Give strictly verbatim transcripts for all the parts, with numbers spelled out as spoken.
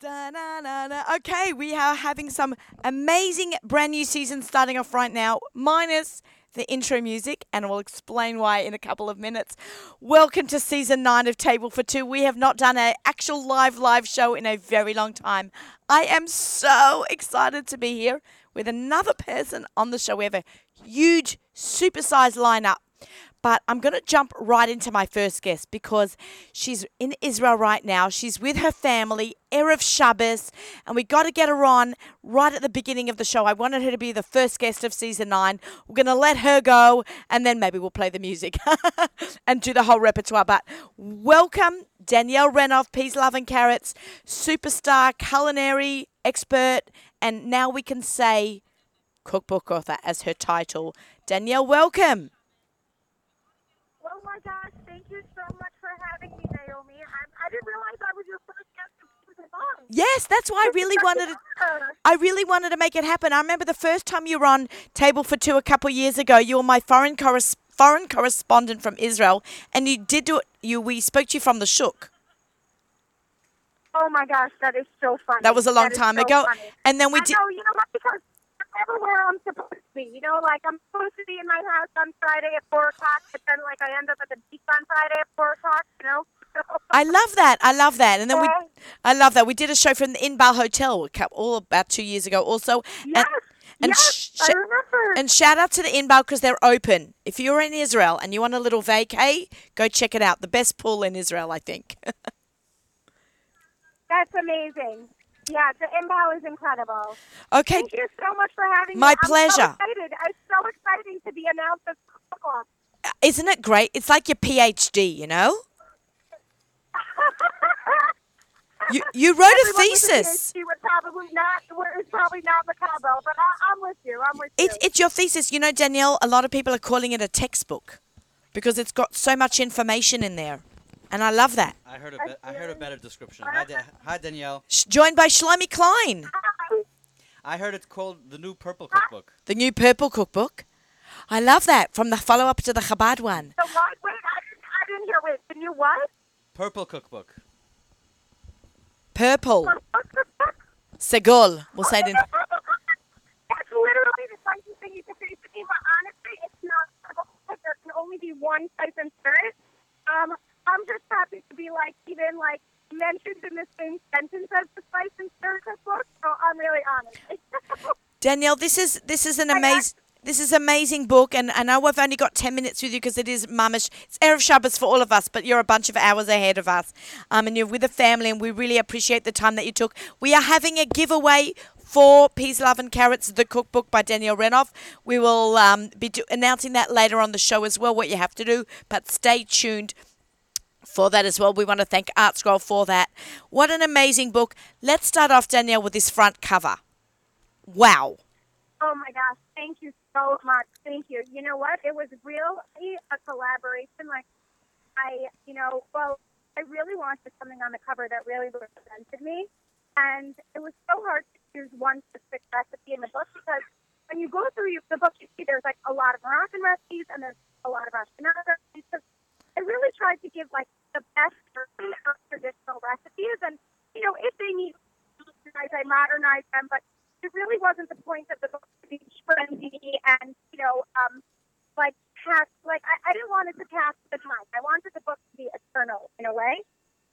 Da-na-na-na. Okay, we are having some amazing brand new season starting off right now, minus the intro music, and we'll explain why in a couple of minutes. Welcome to season nine of Table for Two. We have not done an actual live, live show in a very long time. I am so excited to be here with another person on the show. We have a huge, supersized lineup. But I'm going to jump right into my first guest because she's in Israel right now. She's with her family, Erev Shabbos, and we got to get her on right at the beginning of the show. I wanted her to be the first guest of season nine. We're going to let her go, and then maybe we'll play the music and do the whole repertoire. But welcome, Danielle Renoff, Peas Love and Carrots, superstar, culinary expert, and now we can say cookbook author as her title. Danielle, welcome. Oh my gosh, thank you so much for having me, Naomi. I, I didn't realize I was your first guest of season nine. Yes, that's why I really wanted to, I really wanted to make it happen. I remember the first time you were on Table for Two a couple of years ago, you were my foreign corres- foreign correspondent from Israel, and you did do it. You we spoke to you from the Shuk. Oh my gosh, that is so funny. That was a long that time so ago. Funny. And then we did know, you know what, because everywhere I'm supposed to be, you know, like I'm supposed to be in my house on Friday at four o'clock, but then like I end up at the beach on Friday at four o'clock, you know. I love that. I love that. And then we, I love that. We did a show from the Inbal Hotel all about two years ago also. Yes, and, and yes, sh- I remember. And shout out to the Inbal because they're open. If you're in Israel and you want a little vacay, go check it out. The best pool in Israel, I think. That's amazing. Yeah, the Inbal is incredible. Okay. Thank you so much for having me. My I'm pleasure. I'm so excited. It's so exciting to be announced as cook-off. Isn't it great? It's like your P H D, you know? you you wrote Everyone a thesis. She would probably not. It's probably not macabre, but I, I'm with you. I'm with you. It's it's your thesis. You know, Danielle, a lot of people are calling it a textbook because it's got so much information in there. And I love that. I heard a, be- I heard a better description. Hi, da- Hi Danielle. Sh- joined by Shlomi Klein. Hi. I heard it's called the New Purple Cookbook. The New Purple Cookbook. I love that. From the follow-up to the Chabad one. The what? Wait, I didn't, I didn't hear. Wait, the new what? Purple Cookbook. Purple. Segol. We'll say it in... That's literally the funniest thing you can say to me, but honestly, it's not... There can only be one type of spirit. Um... I'm just happy to be, like, even, like, mentioned in the same sentence as the Spice and Zest book, so I'm really honored. Danielle, this is this is an amazing this is amazing book, and I know I've only got ten minutes with you because it is mamish. It's Erev Shabbos for all of us, but you're a bunch of hours ahead of us, um, and you're with a family, and we really appreciate the time that you took. We are having a giveaway for Peas, Love and Carrots, the cookbook by Danielle Renoff. We will um, be do- announcing that later on the show as well, what you have to do, but stay tuned for that as well. We want to thank Artscroll for that. What an amazing book. Let's start off, Danielle, with this front cover. Wow. Oh, my gosh. Thank you so much. Thank you. You know what? It was really a collaboration. Like, I, you know, well, I really wanted something on the cover that really represented me. And it was so hard to choose one specific recipe in the book because when you go through the book, you see there's, like, a lot of Moroccan recipes and there's a lot of Ashkenazi recipes. So I really tried to give, like, the best version of traditional recipes. And, you know, if they need to modernize, I modernize them. But it really wasn't the point of the book to be trendy and, you know, um, like, pass, like I, I didn't want it to pass the time. I wanted the book to be eternal in a way.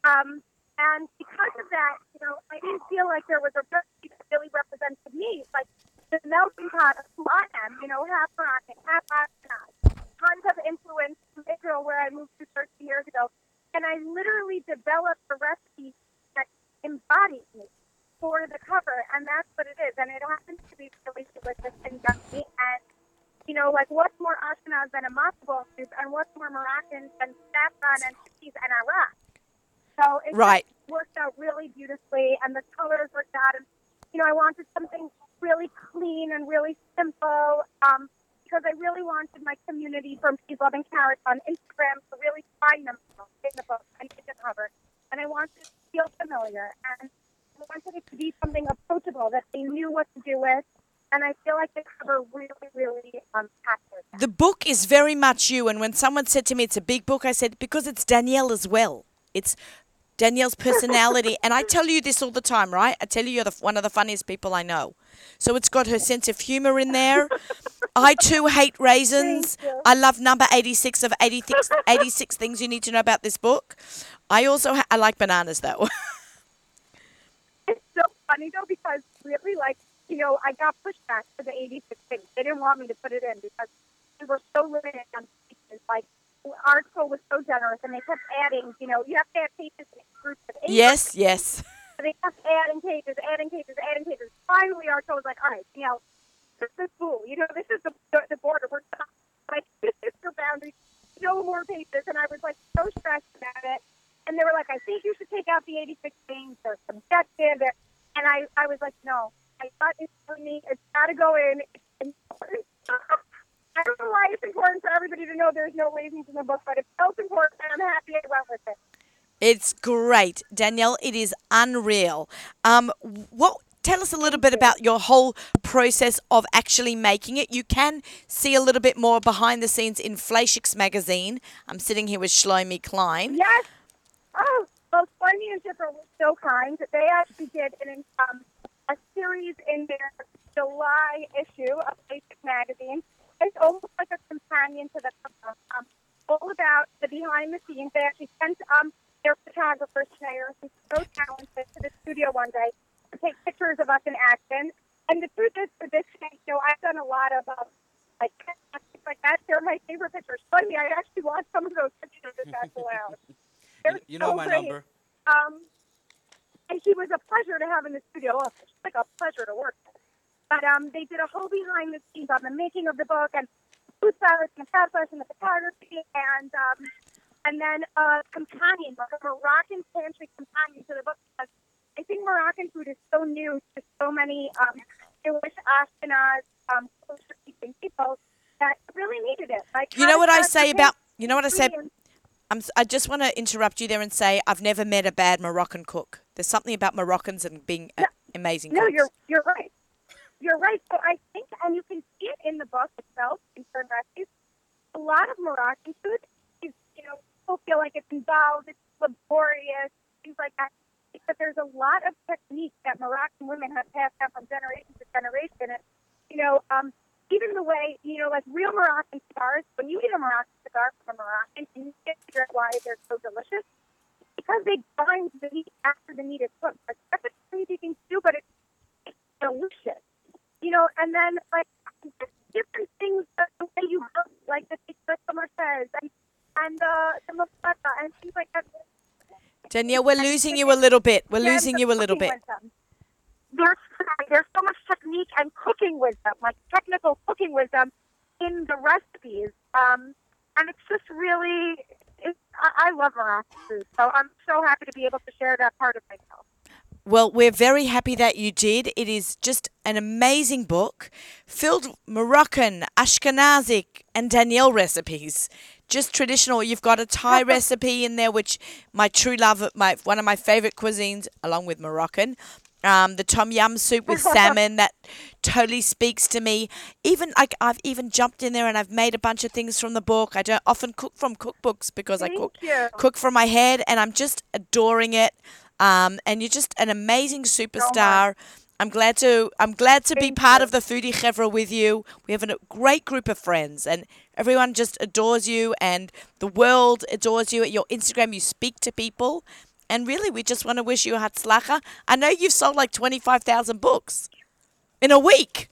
Um, and because of that, you know, I didn't feel like there was a recipe that really represented me. Like, the melting pot of who I am, you know, half Moroccan, half Ashkenazi. Tons of influence from Israel, where I moved to thirteen years ago, and I literally developed a recipe that embodies me for the cover, and that's what it is. And it happens to be really delicious and yummy. And you know, like, what's more Ashkenaz than a matzo ball soup, and what's more Moroccan than saffron and cookies and Iraq? So it right. worked out really beautifully, and the colors worked out. And you know, I wanted something really clean and really simple. Um, because I really wanted my community from Peas, Love and Carrots on Instagram to really find themselves in the book and in the cover. And I wanted it to feel familiar. And I wanted it to be something approachable that they knew what to do with. And I feel like the cover really, really um, captures that. The book is very much you. And when someone said to me it's a big book, I said, because it's Danielle as well. It's Danielle's personality. And I tell you this all the time, right? I tell you you're the, one of the funniest people I know. So it's got her sense of humor in there. I, too, hate raisins. I love number eighty-six of eighty-six, eighty-six things you need to know about this book. I also ha- I like bananas, though. It's so funny, though, because really, like, you know, I got pushback for the eighty-six things. They didn't want me to put it in because we were so limited on pages. Like, Artscroll was so generous, and they kept adding, you know, you have to add pages in groups of eight. Yes, yes. So they kept adding pages, adding pages, adding pages. Finally, Artscroll was like, all right, you know, this is cool. You know, this is the the border. We're not, like, this is your boundary. No more pages. And I was, like, so stressed about it. And they were like, I think you should take out the eighty-six things. They're subjective. They're... And I, I was like, no. I thought it's for me. It's got to go in. It's important. I don't know why it's important for everybody to know there's no raisins in the book, but it felt important, and I'm happy I went with it. It's great. Danielle, it is unreal. Um, what? Tell us a little bit about your whole process of actually making it. You can see a little bit more behind the scenes in Fleishix magazine. I'm sitting here with Shlomi Klein. Yes. Oh, well, Shlomi and Jipper were so kind. They actually did an, um, a series in their July issue of Fleishix magazine. It's almost like a companion to the cover. Um, all about the behind the scenes. They actually sent um, their photographer, Chaya, who's so talented, to the studio one day. Take pictures of us in action. And the truth is, for this show, I've done a lot of um, like like that. They're my favorite pictures. Funny, I actually want some of those pictures at Hatzalah Lounge. You, you know so my great. number. Um, and she was a pleasure to have in the studio. It's like a pleasure to work with. But um, they did a whole behind the scenes on the making of the book and food stylists and the and the photography and um, and then a companion, like a Moroccan pantry companion to the book. Because I think Moroccan food is so new to so many um, Jewish Ashkenaz, um, kosher-eating people that really needed it. Like, you know what I say about you know what I say. I'm, I just want to interrupt you there and say I've never met a bad Moroccan cook. There's something about Moroccans and being no, amazing. No, cooks. you're you're right. You're right. So I think, and you can see it in the book itself in certain recipes. A lot of Moroccan food is, you know, people feel like it's involved, it's laborious, things like that. But there's a lot of techniques that Moroccan women have passed down from generation to generation. And, you know, um, even the way, you know, like real Moroccan cigars, when you eat a Moroccan cigar from a Moroccan, and you can't figure out why they're so delicious, because they grind the meat after the meat is cooked. Like, that's a thing you can do, but it's, it's delicious. You know, and then, like, different things, that the way you cook, like the customer says, and, and uh, the mafata, and things like that. Danielle, we're losing you a little bit. We're yeah, losing you a little bit. There's, there's so much technique and cooking wisdom, like technical cooking wisdom in the recipes. Um, and it's just really, it's, I, I love Moroccan food. So I'm so happy to be able to share that part of myself. Well, we're very happy that you did. It is just an amazing book filled with Moroccan, Ashkenazic, and Danielle recipes. Just traditional. You've got a Thai recipe in there, which my true love, my one of my favorite cuisines, along with Moroccan. Um, the tom yum soup with salmon, that totally speaks to me. Even like I've even jumped in there and I've made a bunch of things from the book. I don't often cook from cookbooks because Thank I cook you. cook from my head, and I'm just adoring it. Um, and you're just an amazing superstar. Oh I'm glad to I'm glad to Thank be part you. of the Foodie Chevra with you. We have a great group of friends, and everyone just adores you, and the world adores you. At your Instagram, you speak to people, and really, we just want to wish you Hatzlacha. I know you've sold like twenty-five thousand books in a week.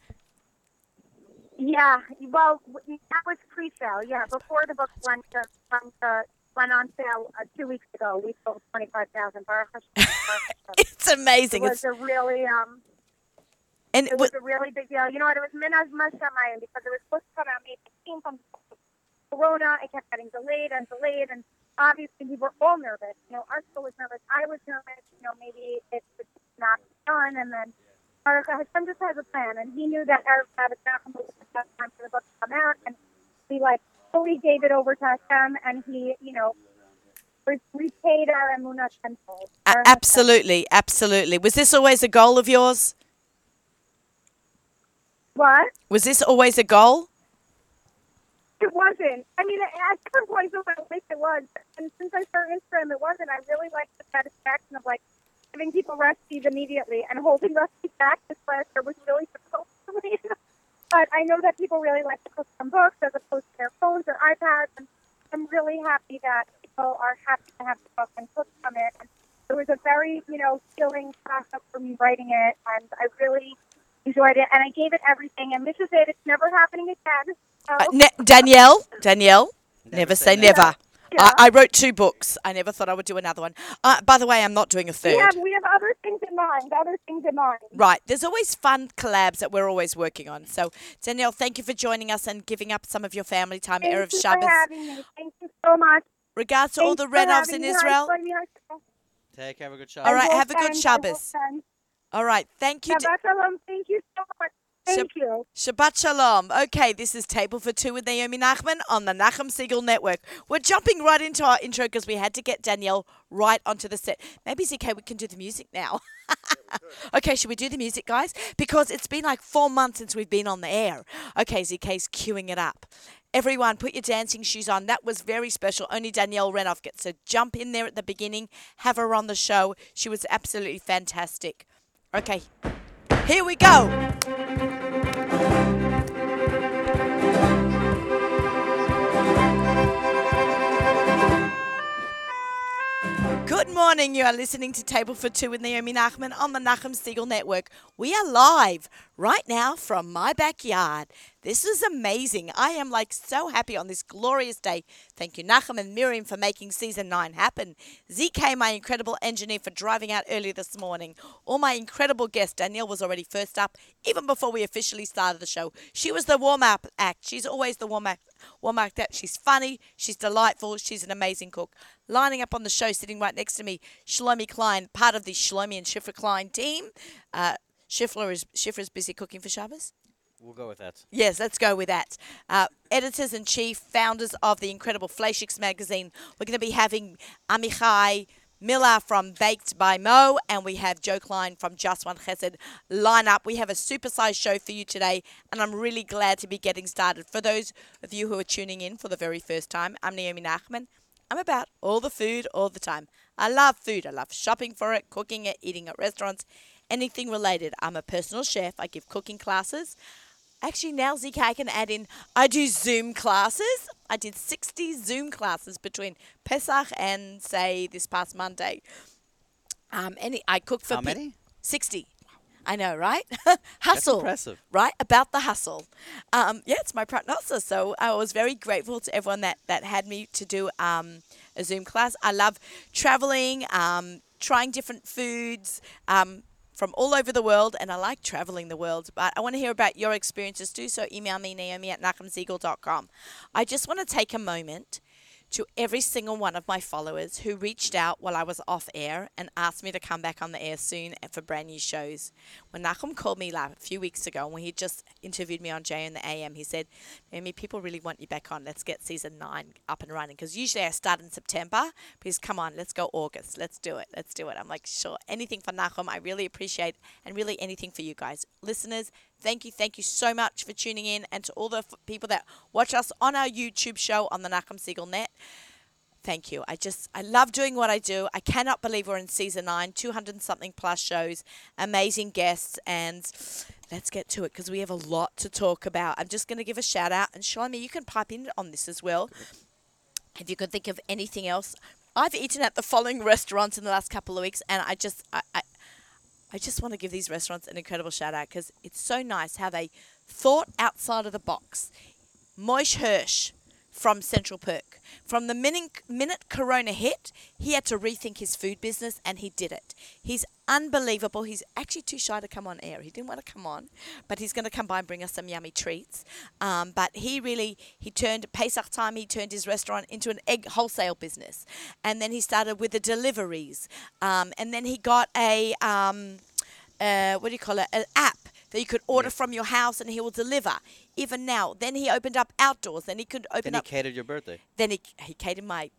Yeah, well, that was pre-sale. Yeah, before the book went to, went to went on sale uh, two weeks ago, we sold twenty-five thousand. It's amazing. It was it's... a really um. And it was w- a really big deal. You know what? It was Minaz Mashamayim because it was supposed to come out May fifteenth on Corona. It kept getting delayed and delayed. And obviously, we were all nervous. You know, Artscroll was nervous. I was nervous. You know, maybe it's not done. And then Erica Hashem just has a plan. And he knew that Erica had a plan for the book to come out. And we, like, fully gave it over to Hashem. And he, you know, repaid our Emunah tenfold. Uh, absolutely. Absolutely. Was this always a goal of yours? What? Was this always a goal? it wasn't. I mean, at some points in my life, it was. And since I started Instagram, it wasn't. I really like the satisfaction of, like, giving people recipes immediately and holding recipes back this last year was really difficult for me. But I know that people really like to cook from books as opposed to their phones or iPads. And I'm really happy that people are happy to have the book and cook from it. And it was a very, you know, filling process for me writing it. And I really enjoyed it. And I gave it everything. And this is it. It's never happening again. So. Uh, ne- Danielle, Danielle, never, never say never. never. Yeah. I, I wrote two books. I never thought I would do another one. Uh, by the way, I'm not doing a third. We have, we have other things in mind, other things in mind. Right. There's always fun collabs that we're always working on. So, Danielle, thank you for joining us and giving up some of your family time. Thank Erev you Shabbos. for having me. Thank you so much. Regards to Thanks all the Renovs in Israel. Take care. Have a good Shabbos. All right. Have a good Shabbos. All right. Thank you. Shabbat shalom. Thank you so much. Thank Shab- you. Shabbat shalom. Okay, this is Table for Two with Naomi Nachman on the Nachum Segal Network. We're jumping right into our intro because we had to get Danielle right onto the set. Maybe it's okay, we can do the music now. Okay, should we do the music, guys? Because it's been like four months since we've been on the air. Okay, Z K's queuing it up. Everyone, put your dancing shoes on. That was very special. Only Danielle Renoff gets to jump in there at the beginning, have her on the show. She was absolutely fantastic. Okay, here we go. Good morning. You are listening to Table for Two with Naomi Nachman on the Nachum Segal Network. We are live right now from my backyard. This is amazing. I am like so happy on this glorious day. Thank you, Nachum and Miriam, for making season nine happen. Z K, my incredible engineer, for driving out early this morning. All my incredible guests. Danielle was already first up, even before we officially started the show. She was the warm-up act. She's always the warm-up act. She's funny. She's delightful. She's an amazing cook. Lining up on the show, sitting right next to me, Shlomi Klein, part of the Shlomi and Shifra Klein team. Uh, Shifra is Shifra's busy cooking for Shabbos. We'll go with that. Yes, let's go with that. Uh, Editors-in-chief, founders of the incredible Fleishix magazine. We're going to be having Amichai Miller from Baked by Mo, and we have Joe Klein from Just One Chesed line up. We have a supersized show for you today, and I'm really glad to be getting started. For those of you who are tuning in for the very first time, I'm Naomi Nachman. I'm about all the food all the time. I love food. I love shopping for it, cooking it, eating at restaurants, anything related. I'm a personal chef. I give cooking classes. Actually, now, Z K, I can add in, I do Zoom classes. I did sixty Zoom classes between Pesach and, say, this past Monday. Um, any I cooked for... How many? Pe- sixty. I know, right? Hustle. That's impressive. Right? About the hustle. Um, yeah, it's my prognosis. So I was very grateful to everyone that, that had me to do um, a Zoom class. I love traveling, um, trying different foods, um from all over the world, and I like traveling the world, but I want to hear about your experiences too, so email me, Naomi at nachum segal dot com. I just want to take a moment to every single one of my followers who reached out while I was off air and asked me to come back on the air soon and for brand new shows. When Nachum called me like a few weeks ago, when he just interviewed me on J in the A M, he said, Naomi, people really want you back on. Let's get season nine up and running. Because usually I start in September. Please come on, let's go August. Let's do it. Let's do it. I'm like, sure. Anything for Nachum, I really appreciate, and really anything for you guys. Listeners, thank you, thank you so much for tuning in, and to all the f- people that watch us on our YouTube show on the Nachum Segal Net. Thank you. I just, I love doing what I do. I cannot believe we're in season nine, two hundred and something plus shows, amazing guests, and let's get to it because we have a lot to talk about. I'm just going to give a shout out, and Shlomi, you can pipe in on this as well. If you can think of anything else, I've eaten at the following restaurants in the last couple of weeks, and I just, I. I I just want to give these restaurants an incredible shout out because it's so nice how they thought outside of the box. Moish Hirsch from Central Perk. From the minute, minute Corona hit, he had to rethink his food business, and he did it. He's unbelievable. He's actually too shy to come on air. He didn't want to come on, but he's going to come by and bring us some yummy treats. Um, but he really, he turned, Pesach time, he turned his restaurant into an egg wholesale business. And then he started with the deliveries. Um, and then he got a, um, uh, what do you call it, an app that you could order yes. from your house, and he will deliver. Even now, then he opened up outdoors. Then he could open then up. Then he catered your birthday. Then he he catered my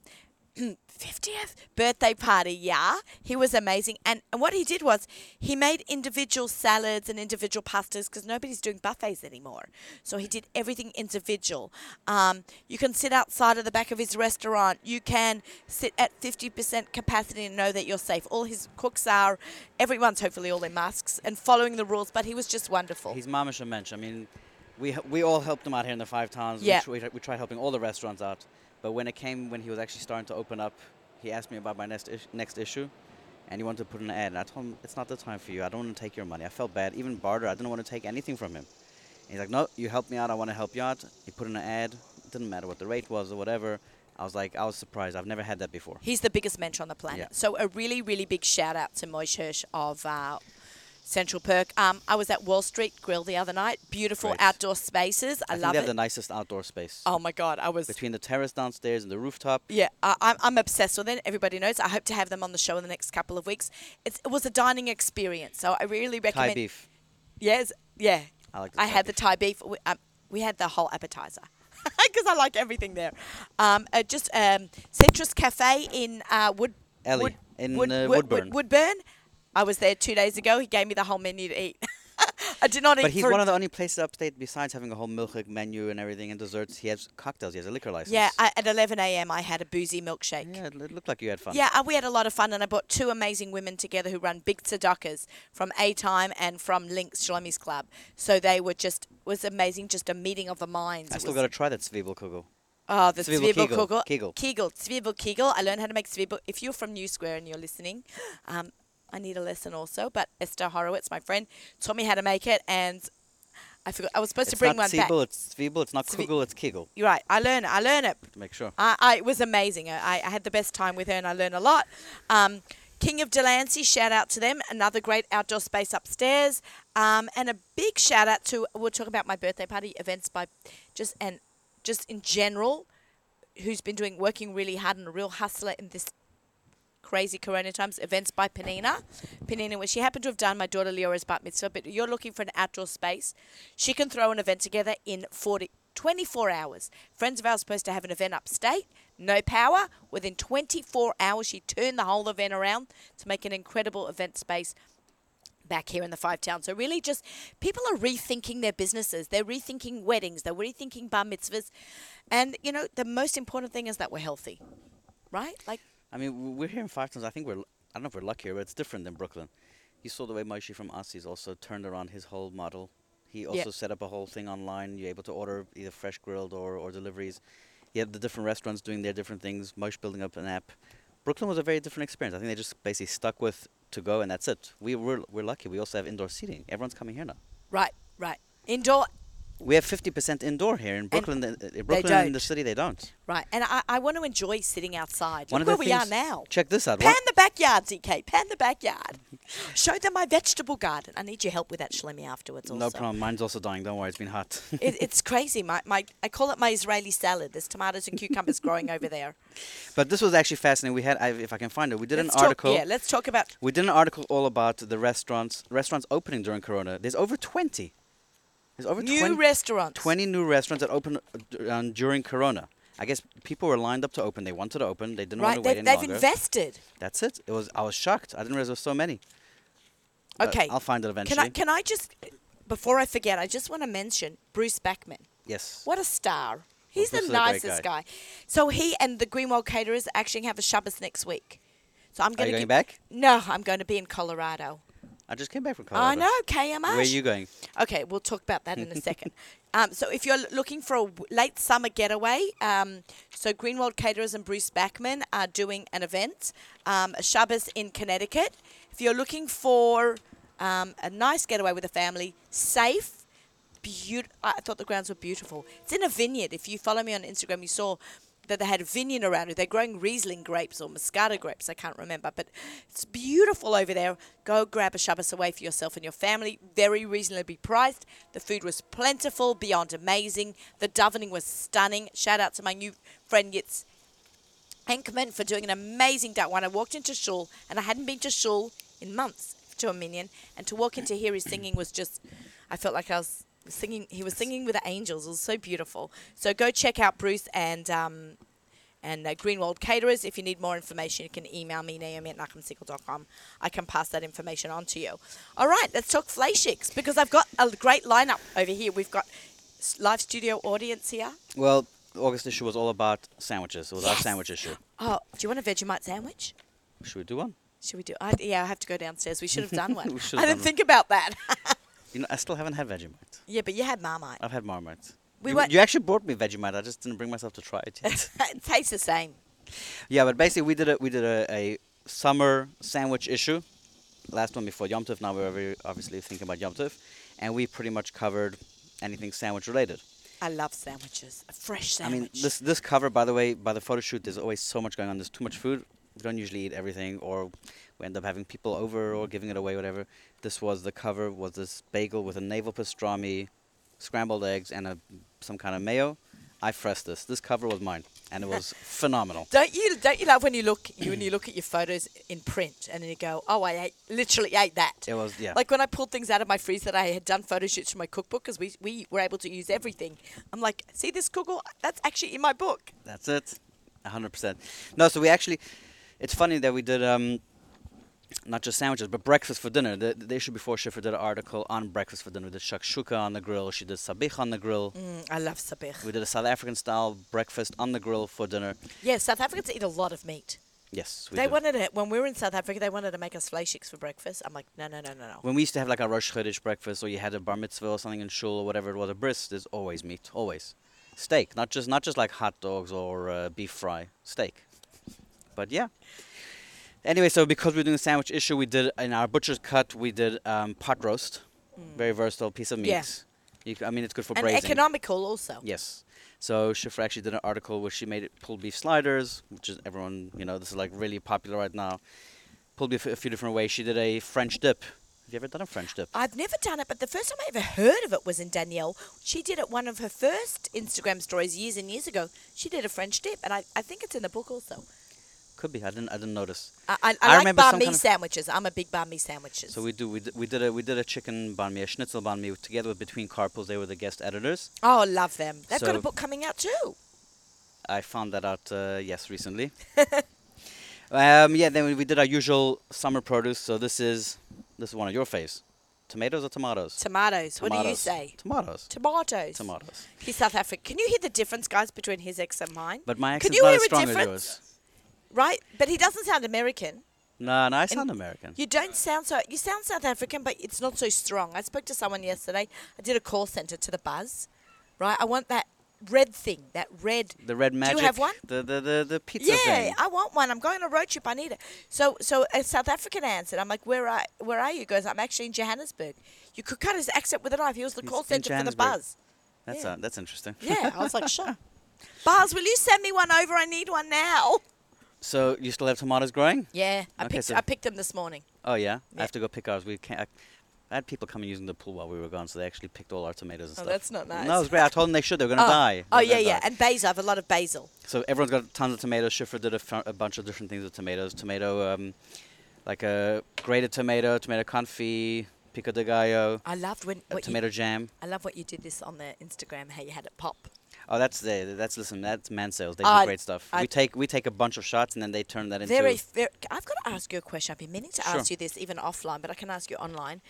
fiftieth birthday party, yeah. He was amazing. And, and what he did was he made individual salads and individual pastas because nobody's doing buffets anymore. So he did everything individual. Um, you can sit outside of the back of his restaurant. You can sit at fifty percent capacity and know that you're safe. All his cooks are, everyone's hopefully all in masks and following the rules, but he was just wonderful. He's mamish a mensch. I mean, we we all helped him out here in the Five Towns. Yeah. We, we, we tried helping all the restaurants out. But when it came, when he was actually starting to open up, he asked me about my next is- next issue, and he wanted to put in an ad. And I told him, it's not the time for you. I don't want to take your money. I felt bad. Even barter, I didn't want to take anything from him. And he's like, no, you helped me out. I want to help you out. He put in an ad. It didn't matter what the rate was or whatever. I was like, I was surprised. I've never had that before. He's the biggest mensch on the planet. Yeah. So a really, really big shout out to Moish Hirsch of uh, Central Perk. Um, I was at Wall Street Grill the other night. Beautiful Great. outdoor spaces. I, I love it. They have the nicest outdoor space. Oh my God, I was between the terrace downstairs and the rooftop. Yeah, I, I'm I'm obsessed with it. Everybody knows. I hope to have them on the show in the next couple of weeks. It's, it was a dining experience, so I really recommend. Thai beef. Yes, yeah. I like. The I Thai had beef. the Thai beef. We, um, we had the whole appetizer. Because I like everything there. Um, uh, just um, Centrist Cafe in uh, Wood. Ellie Wood, in Wood, uh, Woodburn. Wood, Woodburn. I was there two days ago. He gave me the whole menu to eat. I did not but eat. But he's fruit. one of the only places upstate, besides having a whole milkshake menu and everything and desserts, he has cocktails. He has a liquor license. Yeah, I, at eleven a.m. I had a boozy milkshake. Yeah, it looked like you had fun. Yeah, uh, we had a lot of fun, and I brought two amazing women together who run Big Tzedakahs from A-Time and from Link's Shlomi's Club. So they were just, was amazing, just a meeting of the minds. I still got to try that Zwiebelkugel. Oh, the Zwiebel Kugel. Kegel. Kegel. Zwiebel Kegel. I learned how to make Zwiebel. If you're from New Square and you're listening, um, I need a lesson also, but Esther Horowitz, my friend, taught me how to make it, and I forgot. I was supposed it's to bring one Zwiebel, back. It's not Zwiebel, it's not Zwiebel, it's Kegel. You're right. I learn it. I learn it. Make sure. I, I, it was amazing. I, I had the best time with her, and I learned a lot. Um, King of Delancey, shout out to them. Another great outdoor space upstairs. Um, and a big shout out to, we'll talk about my birthday party events by just and just in general, who's been doing, working really hard and a real hustler in this crazy corona times, events by Panina. Panina, which she happened to have done my daughter Leora's bat mitzvah, but you're looking for an outdoor space. She can throw an event together in forty, twenty-four hours. Friends of ours supposed to have an event upstate, no power. Within twenty-four hours, she turned the whole event around to make an incredible event space back here in the Five Towns. So really just people are rethinking their businesses. They're rethinking weddings. They're rethinking bar mitzvahs. And, you know, the most important thing is that we're healthy, right? Like, I mean, we're here in Five Towns. I think we're, I don't know if we're luckier, but it's different than Brooklyn. You saw the way Moshe from Aussies also turned around his whole model. He also yep. set up a whole thing online. You're able to order either fresh grilled or, or deliveries. You had the different restaurants doing their different things. Moshe building up an app. Brooklyn was a very different experience. I think they just basically stuck with to go, and that's it. We were, we're lucky. We also have indoor seating. Everyone's coming here now. Right, right. Indoor. We have fifty percent indoor here in Brooklyn. And the, uh, Brooklyn in the city, they don't. Right, and I, I want to enjoy sitting outside. Look where we are now. Check this out. Pan the backyard, Z K. Pan the backyard. Show them my vegetable garden. I need your help with that, Shlemi, afterwards. Also. No problem. Mine's also dying. Don't worry. It's been hot. it, it's crazy. My, my, I call it my Israeli salad. There's tomatoes and cucumbers growing over there. But this was actually fascinating. We had, I, if I can find it, we did let's an talk, article. Yeah, let's talk about. We did an article all about the restaurants, restaurants opening during Corona. There's over twenty. There's over new twenty restaurants. twenty new restaurants that opened um, during Corona. I guess people were lined up to open. They wanted to open. They didn't right, want to they, wait any they've longer. They've invested. That's it. It was. I was shocked. I didn't realize there were so many. Okay. But I'll find it eventually. Can I, can I just, before I forget, I just want to mention Bruce Backman. Yes. What a star. He's well, the nicest guy. guy. So he and the Greenwald Caterers actually have a Shabbos next week. So I'm gonna Are you going back? No, I'm going to be in Colorado. I just came back from Colorado. I know, K M H. Where are you going? Okay, we'll talk about that in a second. Um, so if you're looking for a late summer getaway, um, so Greenwald Caterers and Bruce Backman are doing an event, um, a Shabbos in Connecticut. If you're looking for um, a nice getaway with a family, safe, beautiful. I thought the grounds were beautiful. It's in a vineyard. If you follow me on Instagram, you saw that they had a vineyard around it. They're growing Riesling grapes or Moscato grapes. I can't remember, but it's beautiful over there. Go grab a Shabbos away for yourself and your family. Very reasonably priced. The food was plentiful, beyond amazing. The davening was stunning. Shout out to my new friend Yitz Enkman for doing an amazing davening. When I walked into shul, and I hadn't been to shul in months to a minyan, and to walk into here, his singing was just, I felt like I was singing. He was singing with the angels. It was so beautiful. So go check out Bruce and um, and uh, Greenwald Caterers. If you need more information, you can email me, Naomi at nachum segal dot com. I can pass that information on to you. All right, let's talk Fleishix, because I've got a great lineup over here. We've got live studio audience here. Well, August issue was all about sandwiches. It was yes. our sandwich issue. Oh, do you want a Vegemite sandwich? Should we do one? Should we do? I, yeah, I have to go downstairs. We should have done one. I didn't done think one. about that. You know, I still haven't had Vegemite. Yeah, but you had Marmite. I've had Marmite. We you, you actually bought me Vegemite. I just didn't bring myself to try it yet. It tastes the same. Yeah, but basically we did a we did a, a summer sandwich issue, last one before Yom Tov. Now we're very obviously thinking about Yom Tov, and we pretty much covered anything sandwich related. I love sandwiches. A fresh sandwich. I mean, this this cover, by the way, by the photo shoot, there's always so much going on. There's too much food. We don't usually eat everything, or we end up having people over or giving it away, whatever. This was the cover, was this bagel with a navel pastrami, scrambled eggs, and a, some kind of mayo. I fressed this. This cover was mine, and it was phenomenal. Don't you don't you love when you look you, when you look at your photos in print, and then you go, oh, I ate, literally ate that. It was, yeah. Like when I pulled things out of my freezer that I had done photo shoots from my cookbook, because we, we were able to use everything. I'm like, see this Google? That's actually in my book. That's it, one hundred percent. No, so we actually... It's funny that we did um, not just sandwiches, but breakfast for dinner. The, the issue before, Schiffer did an article on breakfast for dinner. We did shakshuka on the grill. She did sabich on the grill. Mm, I love sabich. We did a South African-style breakfast on the grill for dinner. Yeah, South Africans eat a lot of meat. Yes, we They do. wanted it. When we were in South Africa, they wanted to make us Fleishix for breakfast. I'm like, no, no, no, no, no. When we used to have like a Rosh Chodesh breakfast, or you had a bar mitzvah or something in shul, or whatever it was, a bris, there's always meat, always. Steak, not just, not just like hot dogs or uh, beef fry, steak. But yeah. Anyway, so because we're doing a sandwich issue, we did in our butcher's cut, we did um, pot roast, mm. very versatile piece of meat. Yeah. You c- I mean, it's good for and braising. And economical also. Yes. So Schiffer actually did an article where she made it pulled beef sliders, which is everyone, you know, this is like really popular right now. Pulled beef a few different ways. She did a French dip. Have you ever done a French dip? I've never done it, but the first time I ever heard of it was in Danielle. She did it one of her first Instagram stories years and years ago. She did a French dip, and I, I think it's in the book also. Could be. I didn't. I didn't notice. I, I, I like banh mi sandwiches. I'm a big banh mi sandwiches. So we do. We did, we did a we did a chicken banh mi, a schnitzel banh mi together with Between Carpools. They were the guest editors. Oh, love them. They've so got a book coming out too. I found that out. Uh, yes, recently. um, yeah. Then we, we did our usual summer produce. So this is this is one of your faves. Tomatoes or tomatoes? Tomatoes. Tomatoes. What do you say? Tomatoes. Tomatoes. Tomatoes. He's South African. Can you hear the difference, guys, between his accent and mine? But my accent's not as strong as yours. Right? But he doesn't sound American. No, no, I sound and American. You don't sound so... You sound South African, but it's not so strong. I spoke to someone yesterday. I did a call centre to the buzz. Right? I want that red thing, that red... The red magic. Do you have one? The the, the, the pizza yeah, thing. Yeah, I want one. I'm going on a road trip. I need it. So so a South African answered. I'm like, where are, where are you? He goes, I'm actually in Johannesburg. You could cut his accent with a knife. He was the He's call centre for the buzz. That's yeah. a, That's interesting. Yeah, I was like, sure. Buzz, will you send me one over? I need one now. So you still have tomatoes growing? Yeah, I okay, picked so I picked them this morning. Oh yeah, yeah. I have to go pick ours. We can't. I, I had people coming using the pool while we were gone, so they actually picked all our tomatoes and oh, stuff. Oh, that's not nice. No, it was great. I told them they should. They were going to oh. die. Oh yeah, yeah, die. And basil. I have a lot of basil. So everyone's got tons of tomatoes. Schiffer did a, f- a bunch of different things with tomatoes. Tomato, um, like a grated tomato, tomato confit, pico de gallo. I loved when what tomato you, jam. I love what you did this on the Instagram. How you had it pop. Oh, that's the, that's listen, that's man sales. They uh, do great stuff. I we take we take a bunch of shots and then they turn that into. Very, very. I've got to ask you a question. I've been meaning to sure. ask you this even offline, but I can ask you online.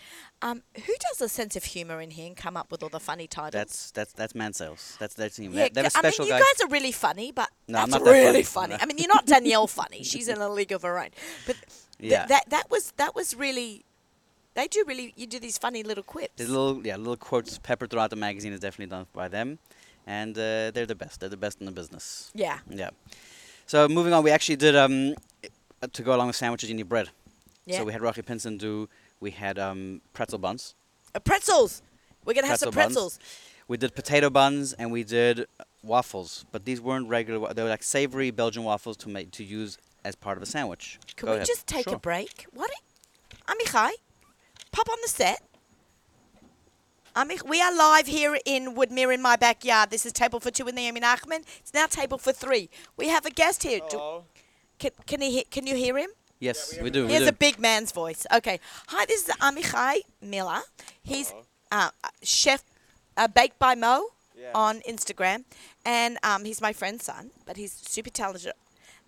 Um, who does a sense of humor in here and come up with all the funny titles? That's that's that's man sales. That's their team. Yeah, they're a special I mean, you guy. guys are really funny, but no, that's I'm not really that funny. funny. No. I mean, you're not Danielle funny. She's in a league of her own. But th- yeah. that that was that was really. They do really. You do these funny little quips. There's little yeah, little quotes peppered throughout the magazine is definitely done by them. And uh, they're the best. They're the best in the business. Yeah. Yeah. So moving on, we actually did, um, to go along with sandwiches, you need bread. Yeah. So we had Rocky Pinson do, we had um, pretzel buns. Uh, pretzels! We're going to have some pretzels. Buns. We did potato buns and we did waffles. But these weren't regular, wa- they were like savory Belgian waffles to make to use as part of a sandwich. Can go we ahead. just take sure. a break? What? Amichai, pop on the set. We are live here in Woodmere in my backyard. This is Table for Two with Naomi Nachman. It's now Table for Three. We have a guest here. Hello. Do, can, can, he, can you hear him? Yes, yeah, we, we do. He has a big man's voice. Okay. Hi, this is Amichai Miller. He's uh, chef, uh, baked by Mo. yeah. on Instagram. And um, he's my friend's son, but he's super talented.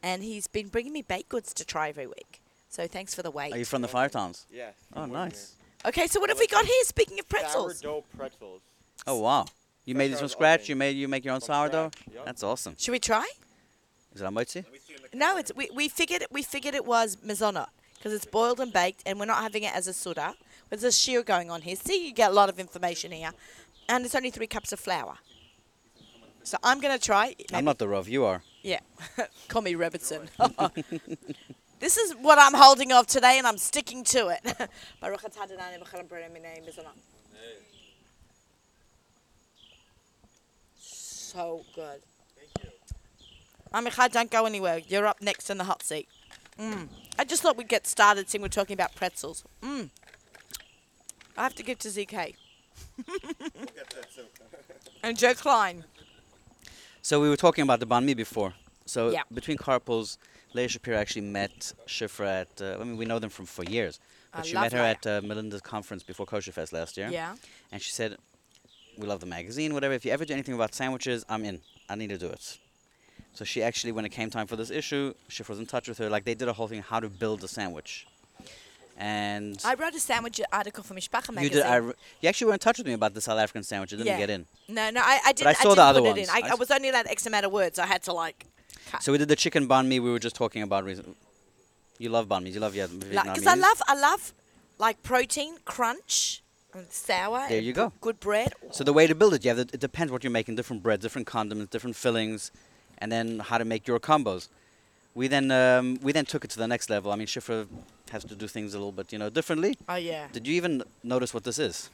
And he's been bringing me baked goods to try every week. So thanks for the wait. Are you from the Five Towns? Yeah. Oh, nice. Here. Okay, so what have we got here? Speaking of pretzels. Sourdough pretzels. Oh, wow. You made this from scratch? You made you make your own sourdough? Yep. That's awesome. Should we try? Is it amotzi? No, it's we, we figured it, we figured it was mezonot because it's boiled and baked, and we're not having it as a suda. There's a shiur going on here. See, you get a lot of information here, and it's only three cups of flour. So I'm gonna try. Maybe. I'm not the Rav. You are. Yeah, call me Robertson. This is what I'm holding of today, and I'm sticking to it. So good. Thank you. Amichai, don't go anywhere. You're up next in the hot seat. Mm. I just thought we'd get started since we're talking about pretzels. Mm. I have to give to Z K. And Joe Klein. So we were talking about the banh mi before. So yeah. between carpools, Leah Shapiro actually met Shifra at, uh, I mean, we know them from for years. But I she met her, her at uh, Melinda's conference before Kosher Fest last year. Yeah. And she said, we love the magazine, whatever. If you ever do anything about sandwiches, I'm in. I need to do it. So she actually, when it came time for this issue, she was in touch with her. Like, they did a whole thing, how to build a sandwich. And I wrote a sandwich article for Mishpacha magazine. You did. I, you actually were in touch with me about the South African sandwich. It didn't yeah. get in. No, no, I, I didn't. But I saw I the other ones. I, I was only allowed X amount of words. I had to, like, cut. So we did the chicken banh mi we were just talking about. Reason. You love banh mi. You love Vietnamese. Yeah, because I love, I love, like, protein, crunch. Sour. There you go. Good bread. So the way to build it, you have to, it depends what you're making. Different breads, different condiments, different fillings, and then how to make your combos. We then um, we then took it to the next level. I mean, Shifra has to do things a little bit, you know, differently. Oh yeah. Did you even notice what this is?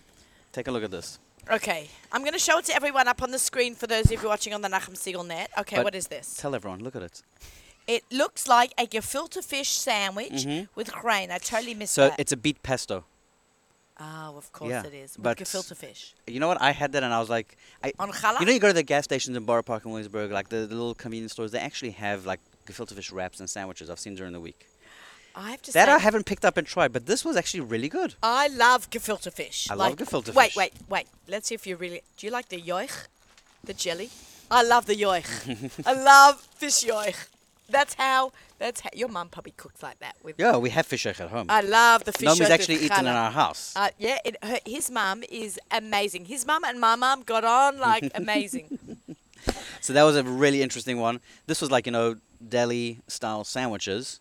Take a look at this. Okay, I'm going to show it to everyone up on the screen for those of you watching on the Nachum Segal Net. Okay, but what is this? Tell everyone. Look at it. It looks like a gefilte fish sandwich mm-hmm. with grain. I totally missed so that. So it's a beet pesto. Oh, of course yeah, it is. With gefilte fish. You know what? I had that and I was like... I, On challah? You know, you go to the gas stations in Borough Park in Williamsburg, like the, the little convenience stores, they actually have like gefilte fish wraps and sandwiches I've seen during the week. I have to that say... That I haven't picked up and tried, but this was actually really good. I love gefilte fish. I like, love gefilte wait, fish. Wait, wait, wait. Let's see if you really... Do you like the yoich? The jelly? I love the yoich. I love fish yoich. That's how. That's how, your mum probably cooks like that. With yeah, we have fish at home. I love the fish. Nomi's actually eaten in our house. Uh, yeah, it, her, his mum is amazing. His mum and my mum got on like amazing. So that was a really interesting one. This was like you know deli style sandwiches,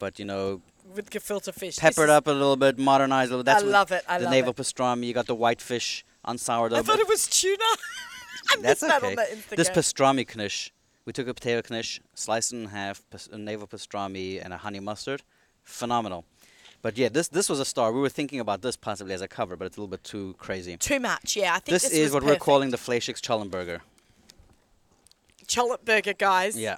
but you know with gefilte fish, peppered up a little bit, modernized a little. That's I love it. I the love navel it. Pastrami. You got the white fish on sourdough. I thought it was tuna. I that's missed okay. that on the Instagram. This pastrami knish. We took a potato knish, sliced it in half, pas a navel pastrami, and a honey mustard. Phenomenal. But yeah, this this was a star. We were thinking about this possibly as a cover, but it's a little bit too crazy. Too much, yeah. I think this, this is was what perfect. We're calling the Fleishix Cholent Burger. Cholent Burger, guys. Yeah.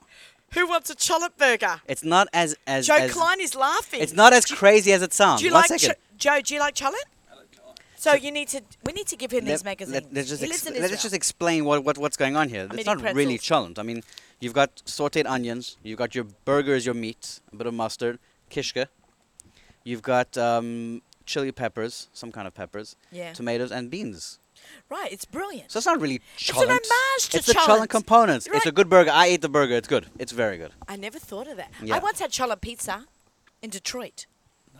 Who wants a Cholent Burger? It's not as... as Joe as Klein is laughing. It's not as do crazy you, as it sounds. Do you One like second. Joe, do you like Cholent? So you need to. We need to give him let, these magazines. Let, let's, just exp let's just explain what, what what's going on here. I'm it's not pretzels. Really cholent. I mean, you've got sautéed onions. You've got your burger as your meat. A bit of mustard, kishka. You've got um, chili peppers, some kind of peppers. Yeah. Tomatoes and beans. Right. It's brilliant. So it's not really cholent. It's an homage to it's cholent. It's the cholent components. Right. It's a good burger. I ate the burger. It's good. It's very good. I never thought of that. Yeah. I once had cholent pizza in Detroit.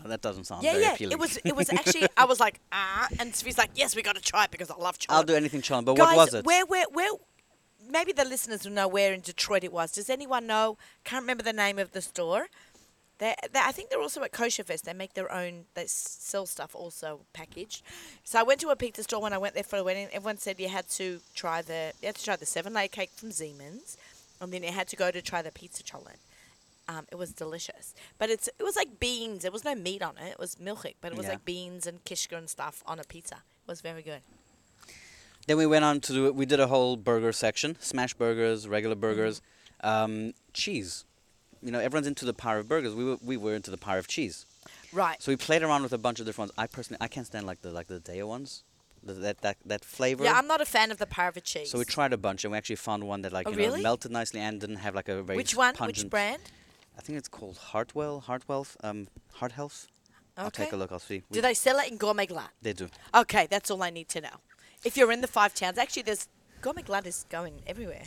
Oh, that doesn't sound yeah, very yeah. appealing. It was, it was actually, I was like, ah, and Svi's like, yes, we got to try it because I love cholent. I'll do anything cholent, but guys, what was it? Where, where, where, maybe the listeners will know where in Detroit it was. Does anyone know? Can't remember the name of the store. They're, they're, I think they're also at Kosher Fest. They make their own, they sell stuff also packaged. So I went to a pizza store when I went there for a wedding. Everyone said you had to try the, you had to try the seven layer cake from Zeeman's, and then you had to go to try the pizza cholent. Um, it was delicious, but it's it was like beans. There was no meat on it. It was milchik, but it was yeah. like beans and kishka and stuff on a pizza. It was very good. Then we went on to do it. We did a whole burger section: smash burgers, regular burgers, um, cheese. You know, everyone's into the power of burgers. We were we were into the power of cheese. Right. So we played around with a bunch of different ones. I personally I can't stand like the like the Daya ones. The, that that that flavor. Yeah, I'm not a fan of the parva cheese. So we tried a bunch, and we actually found one that like oh, you know really? melted nicely and didn't have like a very which one pungent which brand. I think it's called Heartwell, Heartwealth, um, Heart Health. Okay. I'll take a look. I'll see. We do they sell it in Gourmet Glatt? They do. Okay, that's all I need to know. If you're in the Five Towns, actually, there's Gomer Glad is going everywhere.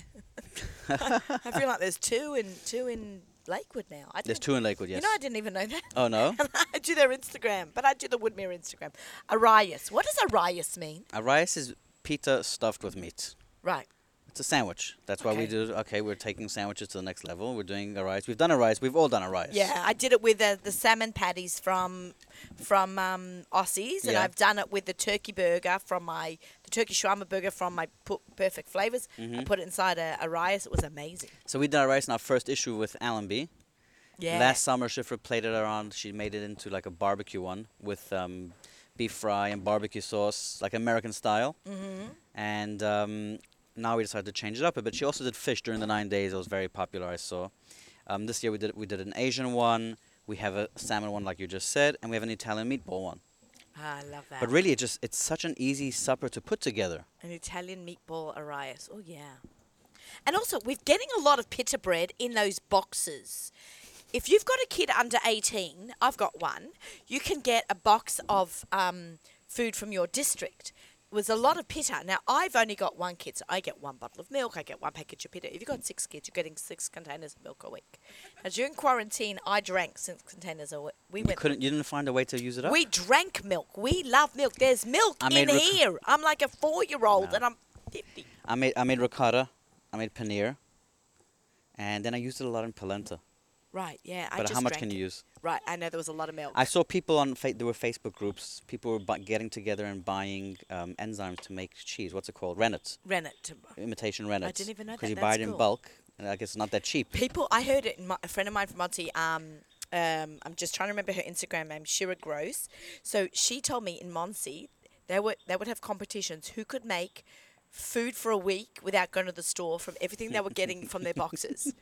I, I feel like there's two in two in Lakewood now. I there's two in Lakewood, yes. You know, I didn't even know that. Oh, no? I do their Instagram, but I do the Woodmere Instagram. Arayas. What does arayas mean? Arayas is pita stuffed with meat. Right. It's a sandwich. That's okay. why we do, okay, we're taking sandwiches to the next level. We're doing arayas. We've done arayas. We've all done arayas. Yeah, I did it with uh, the salmon patties from from um, Aussies, and yeah. I've done it with the turkey burger from my, the turkey shawarma burger from my pu- Perfect Flavors. Mm-hmm. I put it inside a arayas. It was amazing. So we did arayas in our first issue with Allenby. Yeah. Last summer, Schiffer played it around. She made it into like a barbecue one with um, beef fry and barbecue sauce, like American style. Mm-hmm. And... Um, now we decided to change it up a bit. She also did fish during the nine days. It was very popular, I saw. Um, this year we did we did an Asian one. We have a salmon one, like you just said, and we have an Italian meatball one. Ah, I love that. But really, it just it's such an easy supper to put together. An Italian meatball arayas. Oh, yeah. And also, we're getting a lot of pita bread in those boxes. If you've got a kid under eighteen, I've got one, you can get a box of um, food from your district. Was a lot of pita. Now, I've only got one kid, so I get one bottle of milk, I get one package of pita. If you've got six kids, you're getting six containers of milk a week. Now, during quarantine, I drank six containers a week. We you, went couldn't, you didn't find a way to use it up? We drank milk. We love milk. There's milk I in rec- here. I'm like a four-year-old, no. and I'm fifty. I made, I made ricotta. I made paneer. And then I used it a lot in polenta. Right, yeah. But I just how much can you it. use? Right, I know there was a lot of milk. I saw people on, fa- there were Facebook groups, people were bu- getting together and buying um, enzymes to make cheese. What's it called? Rennet. Rennet. Imitation rennet. I didn't even know that. Because you That's buy it cool. in bulk, and I guess it's not that cheap. People, I heard it, my, a friend of mine from Monty, um, um, I'm just trying to remember her Instagram name, Shira Gross. So she told me in Monty, they, were, they would have competitions who could make food for a week without going to the store from everything they were getting from their boxes.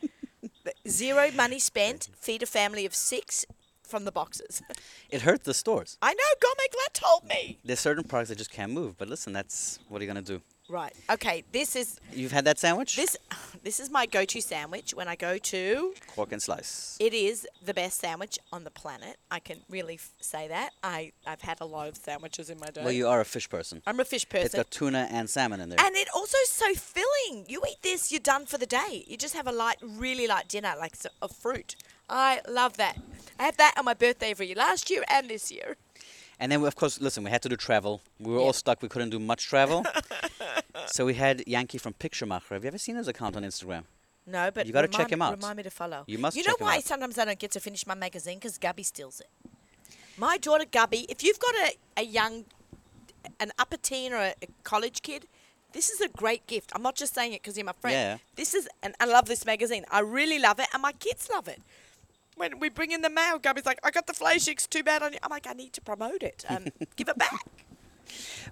Zero money spent, feed a family of six from the boxes. It hurt the stores. I know, Gomer Glad told me. There's certain products that just can't move, but listen, that's, what are you going to do? Right, okay, this is... You've had that sandwich? This this is my go-to sandwich when I go to... Cork and Slice. It is the best sandwich on the planet. I can really f- say that. I, I've had a lot of sandwiches in my day. Well, you are a fish person. I'm a fish person. It's got tuna and salmon in there. And it also is so filling. You eat this, you're done for the day. You just have a light, really light dinner, like so, a fruit. I love that. I have that on my birthday every year, last year and this year. And then, we, of course, listen, we had to do travel. We were yep. all stuck. We couldn't do much travel. So we had Yankee from Picturemacher. Have you ever seen his account on Instagram? No, but you got to check him out. Remind me to follow. You must. You know why sometimes I don't get to finish my magazine? Because Gubby steals it. My daughter Gubby. If you've got a, a young, an upper teen or a, a college kid, this is a great gift. I'm not just saying it because you're my friend. Yeah. This is, and I love this magazine. I really love it, and my kids love it. When we bring in the mail, Gubby's like, I got the Fleishix, too bad on you. I'm like, I need to promote it. Um, give it back.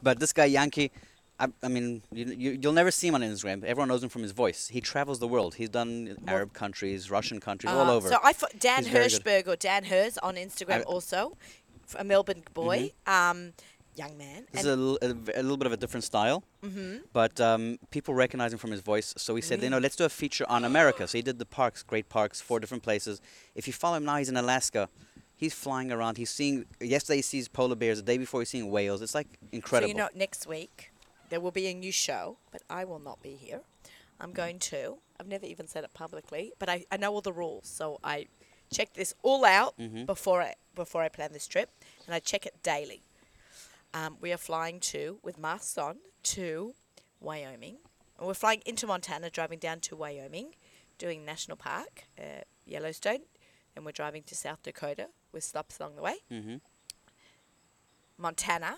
But this guy, Yankee, I, I mean, you, you, you'll never see him on Instagram. Everyone knows him from his voice. He travels the world. He's done what? Arab countries, Russian countries, uh, all over. So I fo- Dan He's Hirschberg or Dan Hers on Instagram I, also, a Melbourne boy, mm-hmm. um, young man. This is a, l- a little bit of a different style, mm-hmm. but um, people recognize him from his voice. So we said, really? you know, let's do a feature on America. So he did the parks, great parks, four different places. If you follow him now, he's in Alaska. He's flying around. He's seeing, yesterday he sees polar bears. The day before he's seeing whales. It's like incredible. So you know, next week. There will be a new show, but I will not be here. I'm going to. I've never even said it publicly, but I, I know all the rules. So I check this all out mm-hmm. before I before I plan this trip, and I check it daily. Um, we are flying to, with masks on, to Wyoming. And we're flying into Montana, driving down to Wyoming, doing National Park, uh, Yellowstone, and we're driving to South Dakota with stops along the way. Mm-hmm. Montana.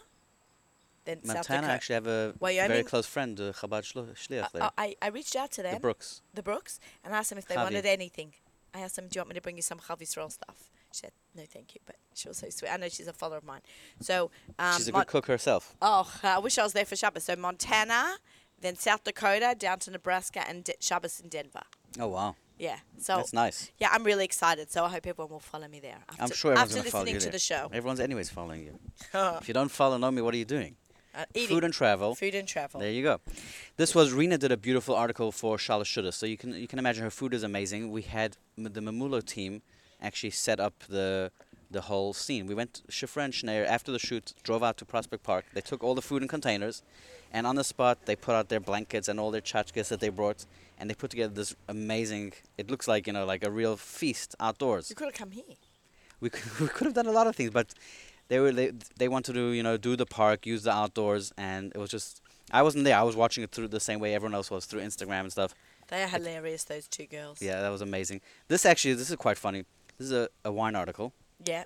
Then Montana, South I actually have a Wyoming. Very close friend, uh, Chabad Shliach. Uh, I, I reached out to them. The Brooks. The Brooks. And asked them if they Chavi. wanted anything. I asked them, do you want me to bring you some Chav Yisrael stuff? She said, no, thank you. But she was so sweet. I know she's a follower of mine. So um, She's a Mon- good cook herself. Oh, I wish I was there for Shabbos. So Montana, then South Dakota, down to Nebraska, and De- Shabbos in Denver. Oh, wow. Yeah. So That's nice. Yeah, I'm really excited. So I hope everyone will follow me there. After, I'm sure everyone's going to follow you. After listening to the show. Everyone's anyways following you. If you don't follow know me, what are you doing? Uh, food and travel. Food and travel. There you go. This was, Rena did a beautiful article for Shala Shuda. So you can you can imagine her food is amazing. We had m- the Mamulo team actually set up the the whole scene. We went, Shifra and Schneer, after the shoot, drove out to Prospect Park. They took all the food in containers, and on the spot, they put out their blankets and all their tchotchkes that they brought, and they put together this amazing, it looks like, you know, like a real feast outdoors. You could have come here. We could, we could have done a lot of things, but they were they, they wanted to, you know, do the park, use the outdoors, and it was just, I wasn't there. I was watching it through the same way everyone else was, through Instagram and stuff. They are hilarious, those two girls. Yeah, that was amazing. This actually, this is quite funny. This is a, a wine article. Yeah.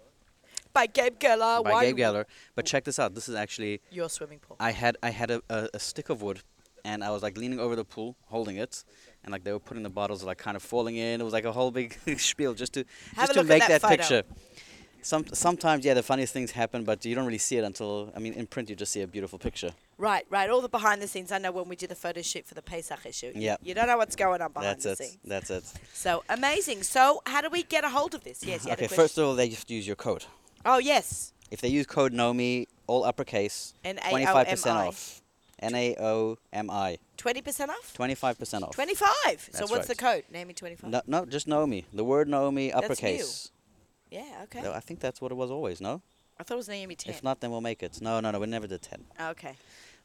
By Gabe Geller. By Gabe Geller. But check this out. This is actually... Your swimming pool. I had I had a, a, a stick of wood, and I was, like, leaning over the pool, holding it, and, like, they were putting the bottles, like, kind of falling in. It was, like, a whole big spiel just to just to make that, that picture. Some Sometimes, yeah, the funniest things happen, but you don't really see it until... I mean, in print, you just see a beautiful picture. Right, right. All the behind the scenes. I know when we did the photo shoot for the Pesach issue. Yeah. You don't know what's going on behind That's the it. scenes. That's it. So, amazing. So, how do we get a hold of this? Yes, you had Okay, first of all, they just use your code. Oh, yes. If they use code NAOMI, all uppercase, N A O M I. twenty-five percent off. N A O M I. twenty percent off? twenty-five percent off. twenty-five That's so, what's right. the code? N A O M I twenty-five No, no, just NAOMI. The word NAOMI, uppercase. That's new. Yeah, okay. No, I think that's what it was always, no? I thought it was Naomi ten. If not, then we'll make it. No, no, no, we never did ten. Oh, okay.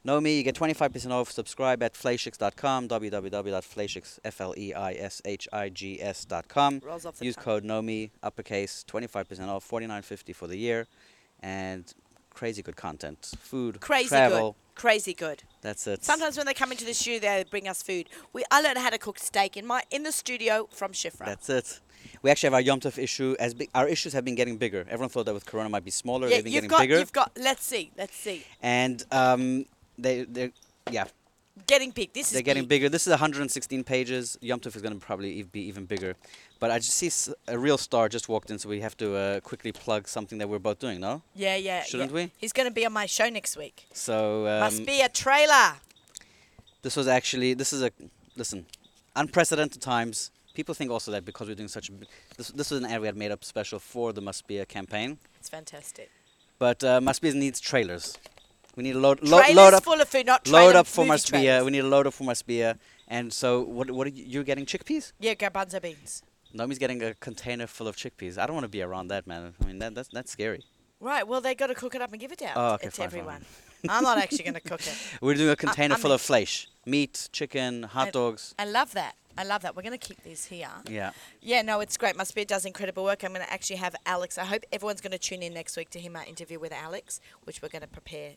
Naomi, you get twenty-five percent off. Subscribe at fleishix dot com, w w w dot fleishix, F L E I S H I G S dot com. Use tongue. Code Naomi, uppercase, twenty-five percent off, forty-nine fifty for the year. And crazy good content. Food, crazy travel. Good. Crazy good. That's it. Sometimes when they come into the studio, they bring us food. We I learned how to cook steak in my in the studio from Shifra. That's it. We actually have our Yom Tov issue. As big, our issues have been getting bigger. Everyone thought that with Corona might be smaller. Yeah, they've been you've getting got, bigger. You've got. Let's see. Let's see. And um, they, they're, yeah. Getting big. This they're is. They're getting big. bigger. This is one hundred sixteen pages. Yom Tov is going to probably be even bigger. But I just see a real star just walked in, so we have to uh, quickly plug something that we're both doing. No. Yeah, yeah. Shouldn't yeah. we? He's going to be on my show next week. So um, must be a trailer. This was actually. This is a. Listen, unprecedented times. People think also that because we're doing such... This this was an ad we had made up special for the Must Be a campaign. It's fantastic. But uh, Must Be needs trailers. We need a load, lo- load up... full of food, not trailers, Load up for Must Be a. We need a load up for Must Be a. And so, what What are you you're getting? Chickpeas? Yeah, garbanzo beans. Nomi's getting a container full of chickpeas. I don't want to be around that, man. I mean, that that's, that's scary. Right, well, they got to cook it up and give it out oh, okay, to fine, everyone. Fine. I'm not actually going to cook it. We're doing a container I, full in. of flesh. Meat, chicken, hot I, dogs. I love that. I love that. We're going to keep these here. Yeah. Yeah, no, it's great. Must Be does incredible work. I'm going to actually have Alex. I hope everyone's going to tune in next week to hear my interview with Alex, which we're going to prepare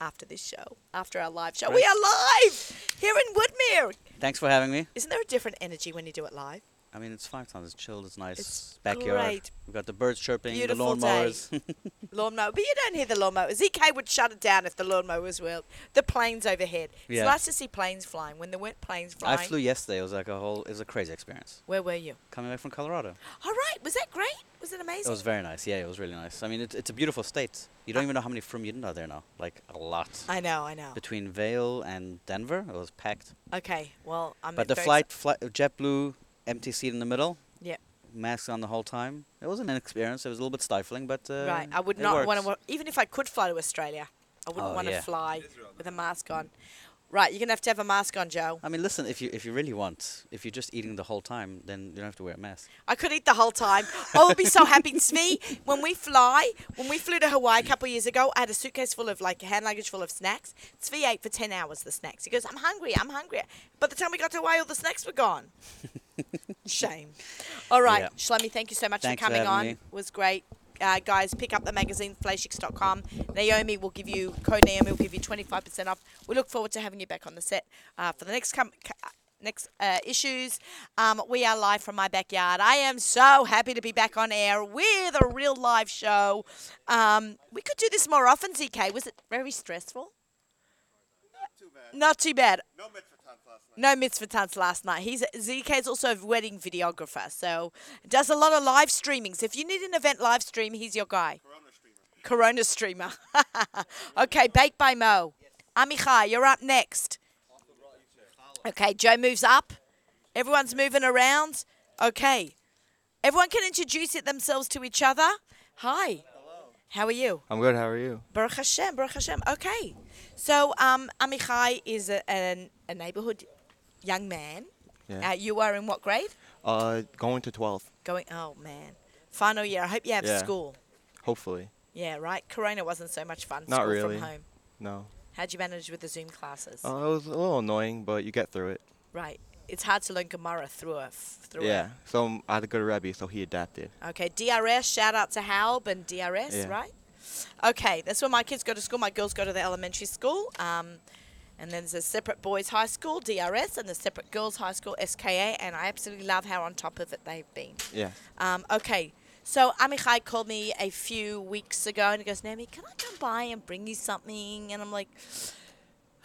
after this show, after our live show. Right. We are live here in Woodmere. Thanks for having me. Isn't there a different energy when you do it live? I mean, it's five times. It's chilled. It's nice. It's backyard. Great. We've got the birds chirping, beautiful the lawnmowers. Lawnmower. But you don't hear the lawnmower. Z K would shut it down if the lawnmowers were. The planes overhead. Yeah. It's nice to see planes flying. When there weren't planes flying. I flew yesterday. It was like a whole, it was a crazy experience. Where were you? Coming back from Colorado. All right. Was that great? Was it amazing? It was very nice. Yeah, it was really nice. I mean, it, it's a beautiful state. You don't uh, even know how many from Yidden are there now. Like, a lot. I know, I know. Between Vail and Denver, it was packed. Okay. Well, I'm But the flight, flight JetBlue... Empty seat in the middle. Yeah. Masks on the whole time. It wasn't an experience. It was a little bit stifling, but uh, right. I would not want to. Wa- even if I could fly to Australia, I wouldn't oh, want to yeah. fly with a mask on. Mm. Right. You're gonna have to have a mask on, Joe. I mean, listen. If you if you really want, if you're just eating the whole time, then you don't have to wear a mask. I could eat the whole time. I would be so happy. It's me. When we fly, when we flew to Hawaii a couple of years ago, I had a suitcase full of like hand luggage full of snacks. Tzvi ate for ten hours the snacks. He goes, "I'm hungry. I'm hungry." By the time we got to Hawaii, all the snacks were gone. Shame. All right, yeah. Shlomi, thank you so much Thanks for coming for on. Me. It was great. Uh, guys, pick up the magazine, fleishix dot com. Naomi will give you, code Naomi will give you twenty-five percent off. We look forward to having you back on the set uh, for the next com- next uh, issues. Um, we are live from my backyard. I am so happy to be back on air with a real live show. Um, we could do this more often, Z K. Was it very stressful? Not too bad. Not too bad. No mitzvah. No mitzvah tants last night. He's Z K is also a wedding videographer, so does a lot of live streamings. If you need an event live stream, he's your guy. Corona streamer. Corona streamer. Okay, Baked by Mo. Yes. Amichai, you're up next. Okay, Joe moves up. Everyone's moving around. Okay. Everyone can introduce it themselves to each other. Hi. How are you? I'm good. How are you? Baruch Hashem. Baruch Hashem. Okay. So um, Amichai is a, a, a neighborhood young man. Yeah. Uh, you are in what grade? Uh, going to twelfth. Going. Oh, man. Final year. I hope you have yeah. school. Hopefully. Yeah, right? Corona wasn't so much fun. Not school really. From home. No. How'd you manage with the Zoom classes? Oh, uh, it was a little annoying, but you get through it. Right. It's hard to learn Gemara through a... F- through yeah. A so I had a good Rebbe, so he adapted. Okay. D R S, shout out to Halb and D R S, yeah. right? Okay. That's where my kids go to school. My girls go to the elementary school. Um, and then there's a separate boys' high school, D R S, and the separate girls' high school, S K A. And I absolutely love how on top of it they've been. Yeah. Um, okay. So Amichai called me a few weeks ago and he goes, Naomi, can I come by and bring you something? And I'm like,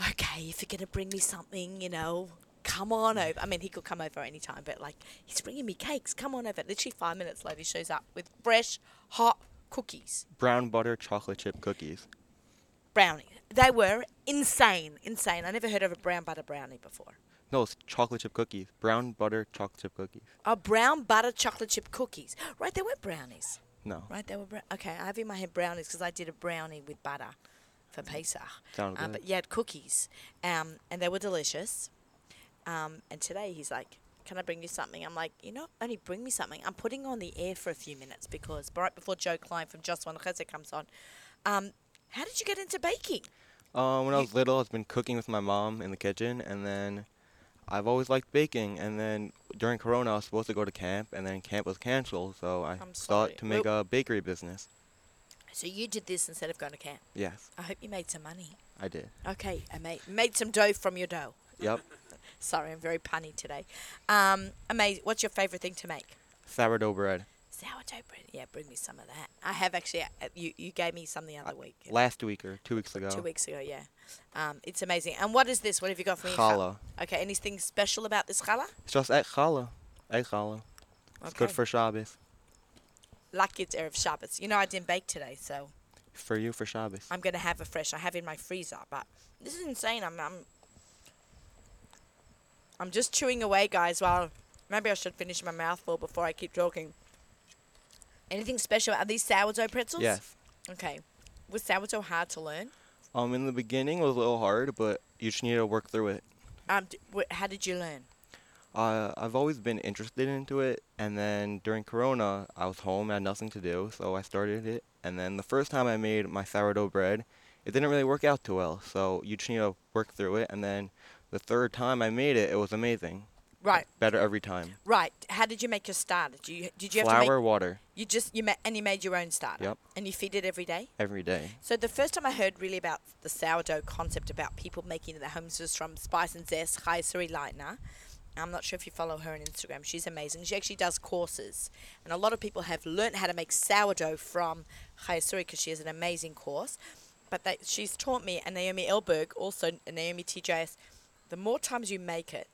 okay, if you're going to bring me something, you know, come on over. I mean, he could come over any time, but like, he's bringing me cakes. Come on over. Literally five minutes later, he shows up with fresh, hot cookies. Brown butter chocolate chip cookies. Brownie. They were insane, insane. I never heard of a brown butter brownie before. No, it's chocolate chip cookies. Brown butter chocolate chip cookies. Oh, brown butter chocolate chip cookies. Right, they weren't brownies. No. Right, they were brownies. Okay, I have in my head brownies because I did a brownie with butter for Pesach. Sounds um, good. But you had cookies, um, and they were delicious. Um, and today he's like, can I bring you something? I'm like, you know, only bring me something. I'm putting on the air for a few minutes because right before Joe Klein from Just One Chesed comes on, um, how did you get into baking? Uh, when you I was little, I've been cooking with my mom in the kitchen, and then... I've always liked baking, and then during Corona, I was supposed to go to camp, and then camp was canceled, so I thought to make well, a bakery business. So you did this instead of going to camp? Yes. I hope you made some money. I did. Okay, I made made some dough from your dough. Yep. Sorry, I'm very punny today. Um, amazing. What's your favorite thing to make? Sourdough bread. Sourdough bread. Yeah, bring me some of that. I have actually, uh, you, you gave me some the other uh, week. Last know? week or two weeks ago. Two weeks ago, yeah. Um, it's amazing. And what is this? What have you got for me? Challah. Okay, anything special about this challah? It's just egg challah. Egg challah. It's okay. Good for Shabbos. Like it's Erev Shabbos. You know, I didn't bake today, so. For you, for Shabbos. I'm going to have a fresh. I have it in my freezer, but this is insane. I'm, I'm, I'm just chewing away, guys. Well, maybe I should finish my mouthful before I keep talking. Anything special? Are these sourdough pretzels? Yes. Okay. Was sourdough hard to learn? Um, in the beginning, it was a little hard, but you just need to work through it. Um, d- wh- how did you learn? Uh, I've always been interested into it, and then during Corona, I was home, I had nothing to do, so I started it. And then the first time I made my sourdough bread, it didn't really work out too well, so you just need to work through it. And then the third time I made it, it was amazing. Right. Better every time. Right. How did you make your starter? Did you did you have flour, to flour, water? You just you ma- and you made your own starter. Yep. And you feed it every day. Every day. So the first time I heard really about the sourdough concept about people making it at homes was from Spice and Zest, Chaya Suri Lightner. I'm not sure if you follow her on Instagram. She's amazing. She actually does courses, and a lot of people have learned how to make sourdough from Chaya Suri because she has an amazing course. But they, she's taught me, and Naomi Elberg also, and Naomi T J S. The more times you make it,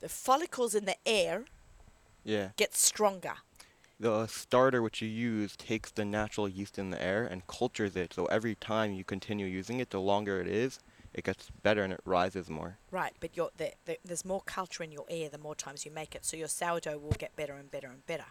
the follicles in the air yeah. get stronger. The starter which you use takes the natural yeast in the air and cultures it. So every time you continue using it, the longer it is, it gets better and it rises more. Right, but you're, the, the, there's more culture in your air the more times you make it. So your sourdough will get better and better and better.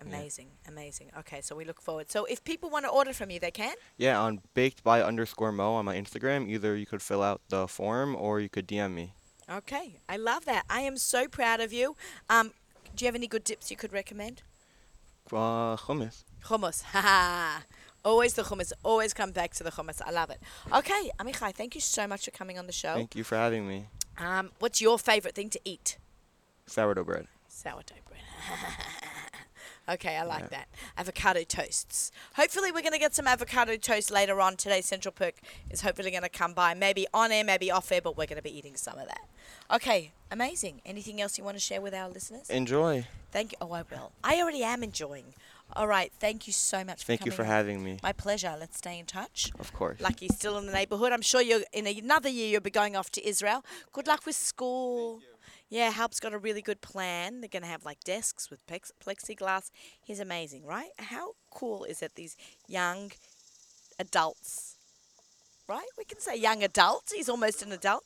Amazing, yeah. amazing. Okay, so we look forward. So if people want to order from you, they can? Yeah, on baked by underscore mo on my Instagram, either you could fill out the form or you could D M me. Okay, I love that. I am so proud of you. Um, do you have any good dips you could recommend? Uh, hummus. Hummus, haha. Always the hummus. Always come back to the hummus. I love it. Okay, Amichai, thank you so much for coming on the show. Thank you for having me. Um, what's your favorite thing to eat? Sourdough bread. Sourdough bread. Okay, I like yeah. that. Avocado toasts. Hopefully we're going to get some avocado toast later on today. Central Perk is hopefully going to come by. Maybe on air, maybe off air, but we're going to be eating some of that. Okay, amazing. Anything else you want to share with our listeners? Enjoy. Thank you. Oh, I will. I already am enjoying. All right, thank you so much thank for coming. Thank you for on. having me. My pleasure. Let's stay in touch. Of course. Lucky's still in the neighborhood. I'm sure you're in another year you'll be going off to Israel. Good luck with school. Yeah, Halb's got a really good plan. They're going to have, like, desks with pex- plexiglass. He's amazing, right? How cool is it, these young adults, right? We can say young adult. He's almost an adult.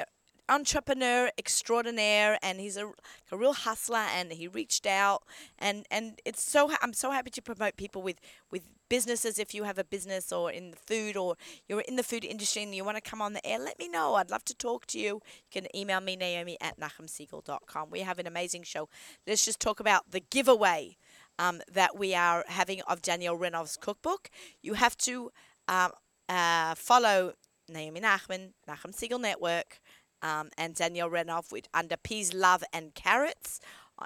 Uh, entrepreneur extraordinaire, and he's a, a real hustler, and he reached out. And, and it's so ha- I'm so happy to promote people with, with businesses. If you have a business or in the food or you're in the food industry and you want to come on the air, let me know. I'd love to talk to you. You can email me, Naomi at nachum segal dot com. We have an amazing show. Let's just talk about the giveaway. um, that we are having of Danielle Renoff's cookbook. You have to um, uh, follow Naomi Nachman, Nachum Segal Network, um, and Danielle Renoff with, under Peas Love and Carrots.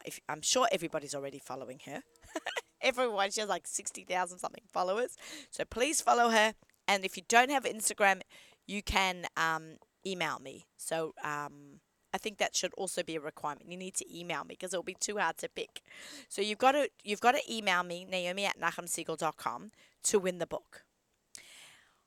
If, I'm sure everybody's already following her. Everyone, she has like sixty thousand something followers. So please follow her. And if you don't have Instagram, you can um, email me. So um, I think that should also be a requirement. You need to email me because it'll be too hard to pick. So you've got to you've got to email me, Naomi at nachum segal dot com, to win the book.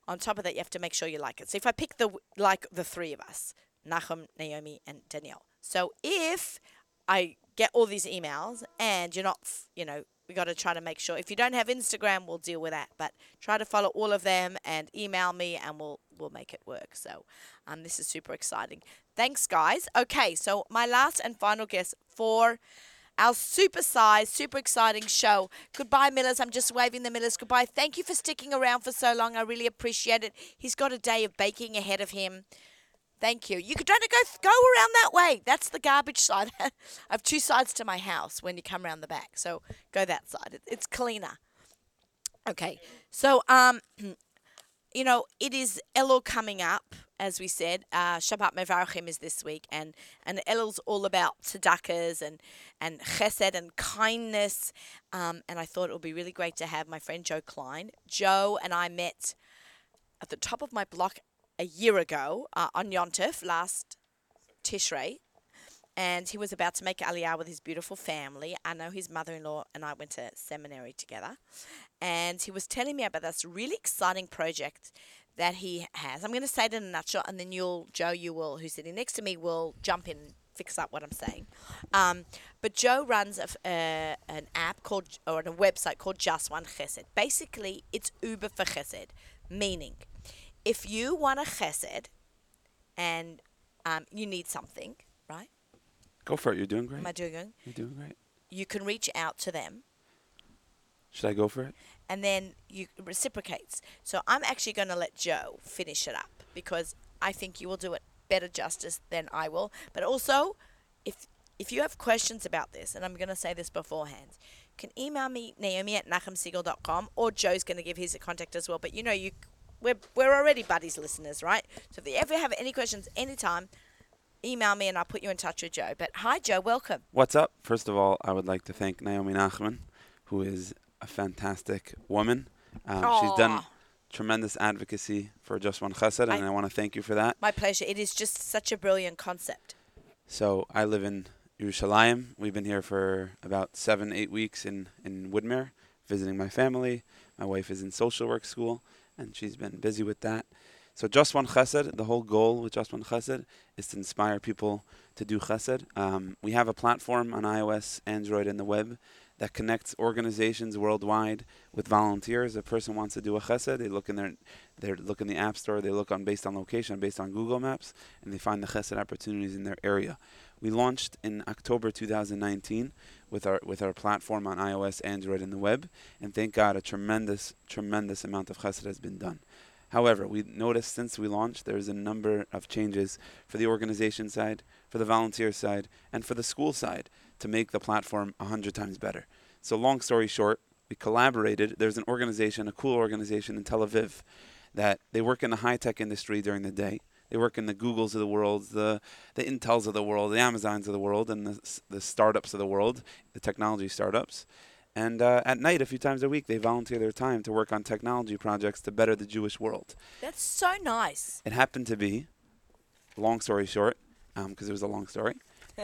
On top of that, you have to make sure you like it. So if I pick the like the three of us, Nachum, Naomi, and Danielle. So if I get all these emails and you're not, you know, we got to try to make sure. If you don't have Instagram, we'll deal with that. But try to follow all of them and email me, and we'll we'll make it work. So um, this is super exciting. Thanks, guys. Okay, so my last and final guest for our super size, super exciting show. Goodbye, Millers. I'm just waving the Millers goodbye. Thank you for sticking around for so long. I really appreciate it. He's got a day of baking ahead of him. Thank you. You could try to go go around that way. That's the garbage side. I have two sides to my house when you come around the back. So go that side. It, it's cleaner. Okay. So, um, you know, it is Elul coming up, as we said. Uh, Shabbat Mevarachim is this week. And, and Elul's all about tzedakahs and, and chesed and kindness. Um, and I thought it would be really great to have my friend Joe Klein. Joe and I met at the top of my block a year ago uh, on Yontif, last Tishrei, and he was about to make Aliyah with his beautiful family. I know his mother-in-law and I went to seminary together, and he was telling me about this really exciting project that he has. I'm going to say it in a nutshell, and then you'll, Joe, you will, who's sitting next to me, will jump in and fix up what I'm saying. Um, but Joe runs a, uh, an app called, or a website called Just One Chesed. Basically, it's Uber for Chesed, meaning if you want a chesed and um, you need something, right? Go for it. You're doing great. Am I doing good? You're doing great. You can reach out to them. Should I go for it? And then you reciprocates. So I'm actually going to let Joe finish it up because I think you will do it better justice than I will. But also, if if you have questions about this, and I'm going to say this beforehand, you can email me, Naomi at nachum segal dot com, or Joe's going to give his contact as well. But you know, you... We're, we're already buddies, listeners, right? So if you ever have any questions anytime, email me and I'll put you in touch with Joe. But hi, Joe. Welcome. What's up? First of all, I would like to thank Naomi Nachman, who is a fantastic woman. Um, she's done tremendous advocacy for Just One Chesed, and I, I want to thank you for that. My pleasure. It is just such a brilliant concept. So I live in Yerushalayim. We've been here for about seven, eight weeks in, in Woodmere, visiting my family. My wife is in social work school, and she's been busy with that. So Just One Chesed, the whole goal with Just One Chesed is to inspire people to do chesed. Um, we have a platform on iOS, Android, and the web that connects organizations worldwide with volunteers. A person wants to do a chesed, they look in their, they look in the app store, they look on based on location, based on Google Maps, and they find the chesed opportunities in their area. We launched in October two thousand nineteen with our with our platform on iOS, Android, and the web, and thank God a tremendous, tremendous amount of chesed has been done. However, we noticed since we launched there's a number of changes for the organization side, for the volunteer side, and for the school side to make the platform one hundred times better. So long story short, we collaborated. There's an organization, a cool organization in Tel Aviv, that they work in the high-tech industry during the day. They work in the Googles of the world, the the Intels of the world, the Amazons of the world, and the, the startups of the world, the technology startups. And uh, at night, a few times a week, they volunteer their time to work on technology projects to better the Jewish world. That's so nice. It happened to be, long story short, because um, it was a long story,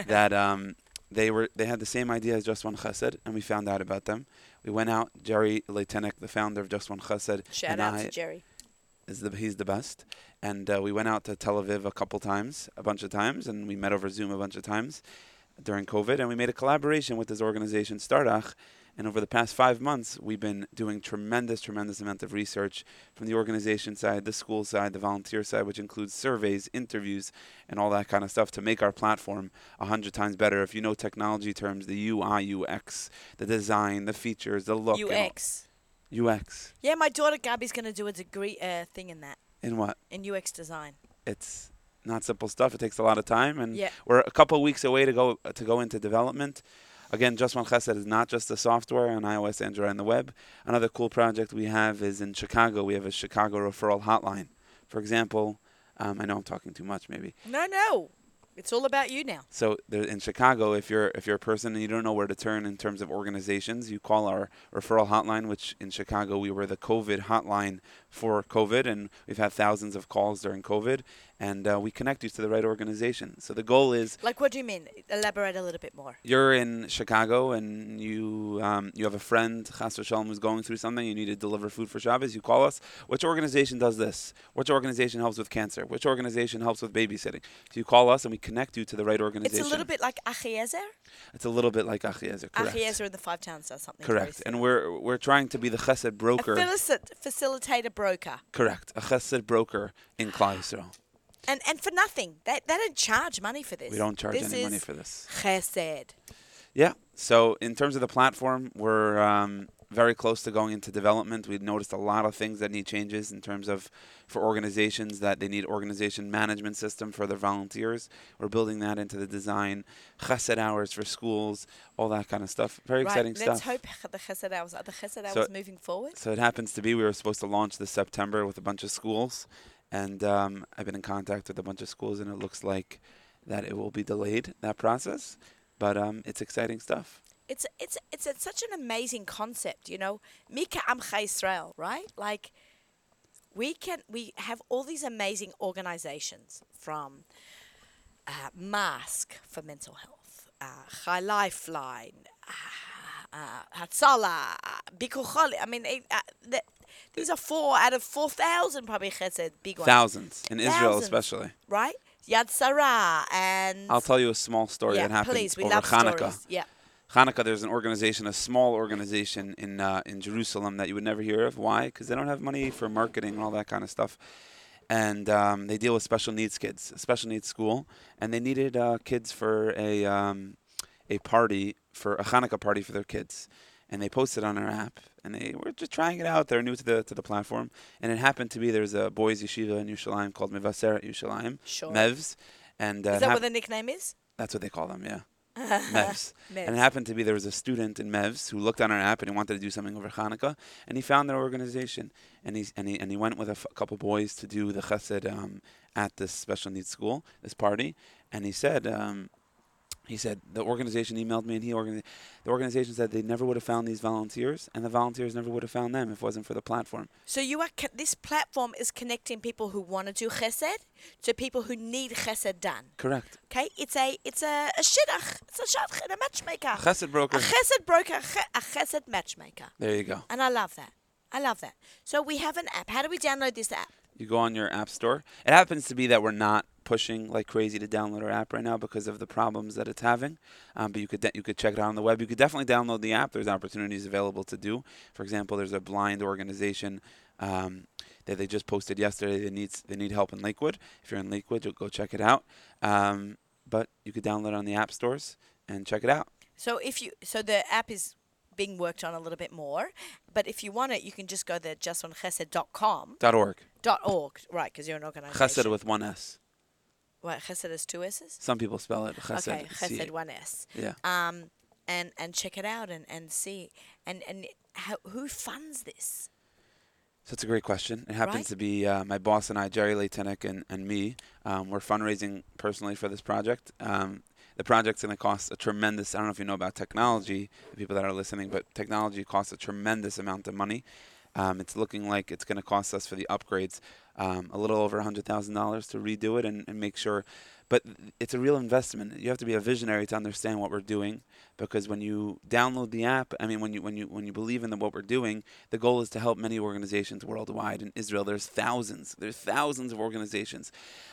that um, they were they had the same idea as Just One Chesed, and we found out about them. We went out, Jerry Leitenik, the founder of Just One Chesed. Shout and out I, to Jerry. Is the, he's the best. And uh, we went out to Tel Aviv a couple times, a bunch of times, and we met over Zoom a bunch of times during COVID, and we made a collaboration with this organization, Stardach. And over the past five months, we've been doing tremendous, tremendous amount of research from the organization side, the school side, the volunteer side, which includes surveys, interviews, and all that kind of stuff to make our platform a hundred times better. If you know technology terms, the U I, U X, the design, the features, the look. U X. U X. Yeah, my daughter Gabby's going to do a degree uh, thing in that. In what? In U X design. It's not simple stuff. It takes a lot of time, and yeah. We're a couple of weeks away to go to go into development. Again, Just One Chesed is not just the software on iOS, Android, and the web. Another cool project we have is in Chicago. We have a Chicago referral hotline. For example, um, I know I'm talking too much maybe. No, no. It's all about you now. So there, in Chicago, if you're if you're a person and you don't know where to turn in terms of organizations, you call our referral hotline, which in Chicago we were the COVID hotline for COVID, and we've had thousands of calls during COVID, and uh, we connect you to the right organization. So the goal is... Like what do you mean? Elaborate a little bit more. You're in Chicago, and you um, you have a friend, Chas v'Shalom, who's going through something. You need to deliver food for Shabbos. You call us. Which organization does this? Which organization helps with cancer? Which organization helps with babysitting? So you call us, and we connect you to the right organization. It's a little bit like Achiezer? It's a little bit like Achiezer, correct. Achiezer in the Five Towns or something. Correct. And we're we're trying to be the chesed broker. A facilitator broker. Correct. A chesed broker in Klal Yisrael. And and for nothing. They, they don't charge money for this. We don't charge this any money for this. Chesed. Yeah. So in terms of the platform, we're um, very close to going into development. We've noticed a lot of things that need changes in terms of for organizations that they need organization management system for their volunteers. We're building that into the design. Chesed hours for schools, all that kind of stuff. Very right. exciting Let's stuff. Let's hope the chesed hours are the chesed hours so, moving forward. So it happens to be we were supposed to launch this September with a bunch of schools. And um, I've been in contact with a bunch of schools, and it looks like that it will be delayed, that process. But um, it's exciting stuff. It's it's it's a, such an amazing concept, you know. Mika Amcha Israel, right? Like we can we have all these amazing organizations from uh, Masque for mental health, uh, Chai Lifeline, uh, uh, Hatzalah, Bikucholi. I mean, uh, the, these are four out of four thousand probably chesed big ones. Thousands in thousands, Israel, especially. Right? Yad Sarah and. I'll tell you a small story yeah, that happened please, we over love Hanukkah. Stories. Yeah. Hanukkah, there's an organization, a small organization in uh, in Jerusalem that you would never hear of. Why? Because they don't have money for marketing and all that kind of stuff. And um, they deal with special needs kids, a special needs school. And they needed uh, kids for a um, a party, for a Hanukkah party for their kids. And they posted on our app. And they were just trying it out. They're new to the to the platform. And it happened to be there's a boys' yeshiva in Yerushalayim called Mevaseret Yerushalayim. Sure. Mevs. And, uh, is that hap- what the nickname is? That's what they call them, yeah. Mevs. Mevs. And it happened to be there was a student in Mevs who looked on our app and he wanted to do something over Hanukkah, and he found their organization, and he and he and he went with a f- couple boys to do the chesed um, at this special needs school, this party, and he said, um, he said the organization emailed me, and he organi- the organization said they never would have found these volunteers, and the volunteers never would have found them if it wasn't for the platform. So you are co- this platform is connecting people who want to do chesed to people who need chesed done. Correct. Okay, it's a it's a shidduch, it's a shidduch, a matchmaker. A chesed broker. A chesed broker, a chesed matchmaker. There you go. And I love that. I love that. So we have an app. How do we download this app? You go on your app store. It happens to be that we're not pushing like crazy to download our app right now because of the problems that it's having. Um, but you could de- you could check it out on the web. You could definitely download the app. There's opportunities available to do. For example, there's a blind organization um, that they just posted yesterday. They need, they need help in Lakewood. If you're in Lakewood, you'll go check it out. Um, but you could download it on the app stores and check it out. So if you so the app is being worked on a little bit more. But if you want it, you can just go to just one chesed dot com. Dot .org. Dot .org, right, because you're an organization. Chesed with one S. What, chesed is two S's? Some people spell it chesed. Okay, chesed C- one S. Yeah. Um, and, and check it out and, and see. And, and how, who funds this? So it's a great question. It happens right? to be uh, my boss and I, Jerry Leitenick and, and me. Um, we're fundraising personally for this project. Um, The project's going to cost a tremendous, I don't know if you know about technology, the people that are listening, but technology costs a tremendous amount of money. Um, it's looking like it's going to cost us for the upgrades um, a little over one hundred thousand dollars to redo it and, and make sure. But it's a real investment. You have to be a visionary to understand what we're doing, because when you download the app, I mean, when you when you when you believe in the, what we're doing, the goal is to help many organizations worldwide. In Israel, there's thousands, there's thousands of organizations.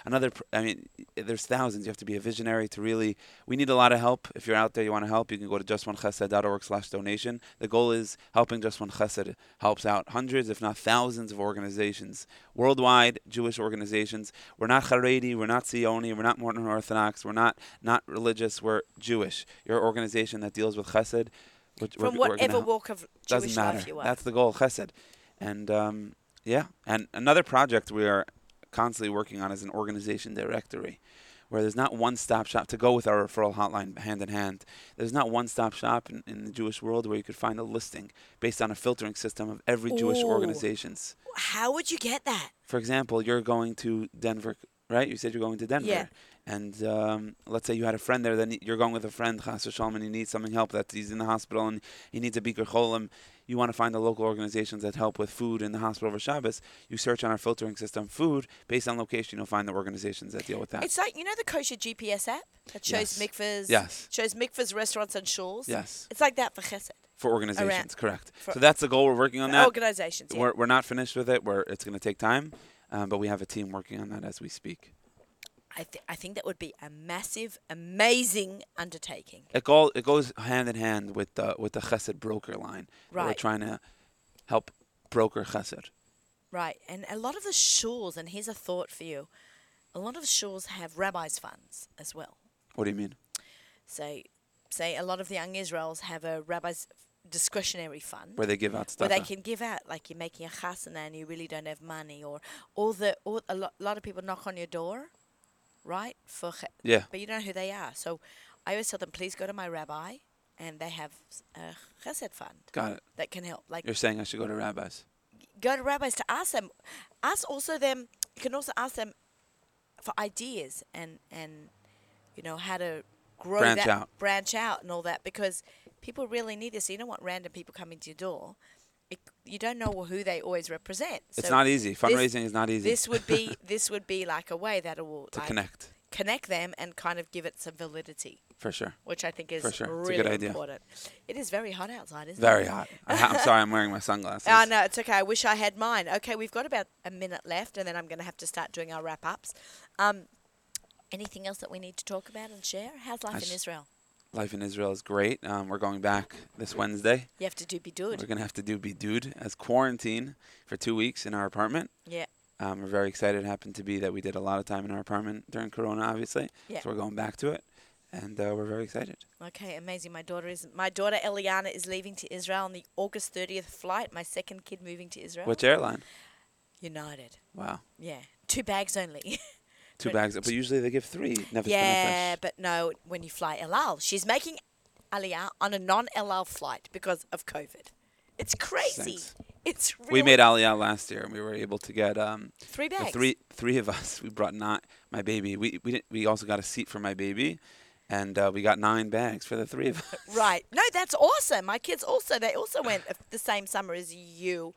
Another, I mean, there's thousands. You have to be a visionary to really. We need a lot of help. If you're out there, you want to help, you can go to just one chesed dot org slash donation. The goal is helping Just One Chesed helps out hundreds, if not thousands, of organizations worldwide, Jewish organizations. We're not Haredi, we're not Zioni, we're not. We're not Orthodox. We're not not religious. We're Jewish. You're an organization that deals with chesed. Which From we're, whatever we're walk of Jewish life you are. That's the goal, chesed. And um, yeah. And another project we are constantly working on is an organization directory, where there's not one-stop shop, to go with our referral hotline hand-in-hand, there's not one-stop shop in, in the Jewish world where you could find a listing based on a filtering system of every Jewish Ooh. organizations. How would you get that? For example, you're going to Denver, right? You said you're going to Denver. Yeah. And um, let's say you had a friend there, then you're going with a friend, Chas v'Shalom, and he needs something help, that he's in the hospital and he needs a Bikucholi. You want to find the local organizations that help with food in the hospital over Shabbos. You search on our filtering system food. Based on location, you'll find the organizations that deal with that. It's like, you know the Kosher G P S app that shows yes. mikvahs? Yes. Shows mikvahs, restaurants, and shuls? Yes. It's like that for Chesed. For organizations, Around. correct. For so that's the goal. We're working on that. Organizations, yeah. We're, we're not finished with it. We're, it's going to take time, um, but we have a team working on that as we speak. I, th- I think that would be a massive, amazing undertaking. It, go- it goes hand in hand with the with the Chesed broker line. Right. We're trying to help broker Chesed. Right. And a lot of the shuls, and here's a thought for you, a lot of shuls have rabbis' funds as well. What do you mean? So, say a lot of the young Israels have a rabbi's discretionary fund. Where they give out stuff. Where they can give out, like you're making a chasana and you really don't have money, or all the all, a lot, lot of people knock on your door. Right? For ch- yeah. But you don't know who they are. So I always tell them, please go to my rabbi, and they have a chesed fund. Got it. That can help. Like, you're saying I should go to rabbis. Go to rabbis to ask them. Ask also them, you can also ask them for ideas and, and you know, how to grow branch that. Out. Branch out. And all that, because people really need this. You don't want random people coming to your door. It, you don't know who they always represent. So it's not easy. Fundraising is not easy. This would be this would be like a way that will to like connect connect them and kind of give it some validity. For sure. Which I think is For sure. really it's a good important. Idea. It is very hot outside, isn't very it? Very hot. I'm sorry, I'm wearing my sunglasses. Oh, no, it's okay. I wish I had mine. Okay, we've got about a minute left, and then I'm going to have to start doing our wrap-ups. Um, anything else that we need to talk about and share? How's life sh- in Israel? Life in Israel is great. Um, we're going back this Wednesday. You have to do Bidud. We're going to have to do Bidud as quarantine for two weeks in our apartment. Yeah. Um, we're very excited. It happened to be that we did a lot of time in our apartment during Corona, obviously. Yeah. So we're going back to it, and uh, we're very excited. Okay, amazing. My daughter is my daughter Eliana is leaving to Israel on the August thirtieth flight. My second kid moving to Israel. Which airline? United. Wow. Yeah. Two bags only. Two bags, but usually they give three. Never yeah, but no, when you fly El Al. She's making Aliyah on a non-El Al flight because of COVID. It's crazy. Thanks. It's really. We made Aliyah last year, and we were able to get um, three bags. Three, three of us. We brought not my baby. We we didn't, we also got a seat for my baby, and uh, we got nine bags for the three of us. Right. No, that's awesome. My kids also they also went the same summer as you.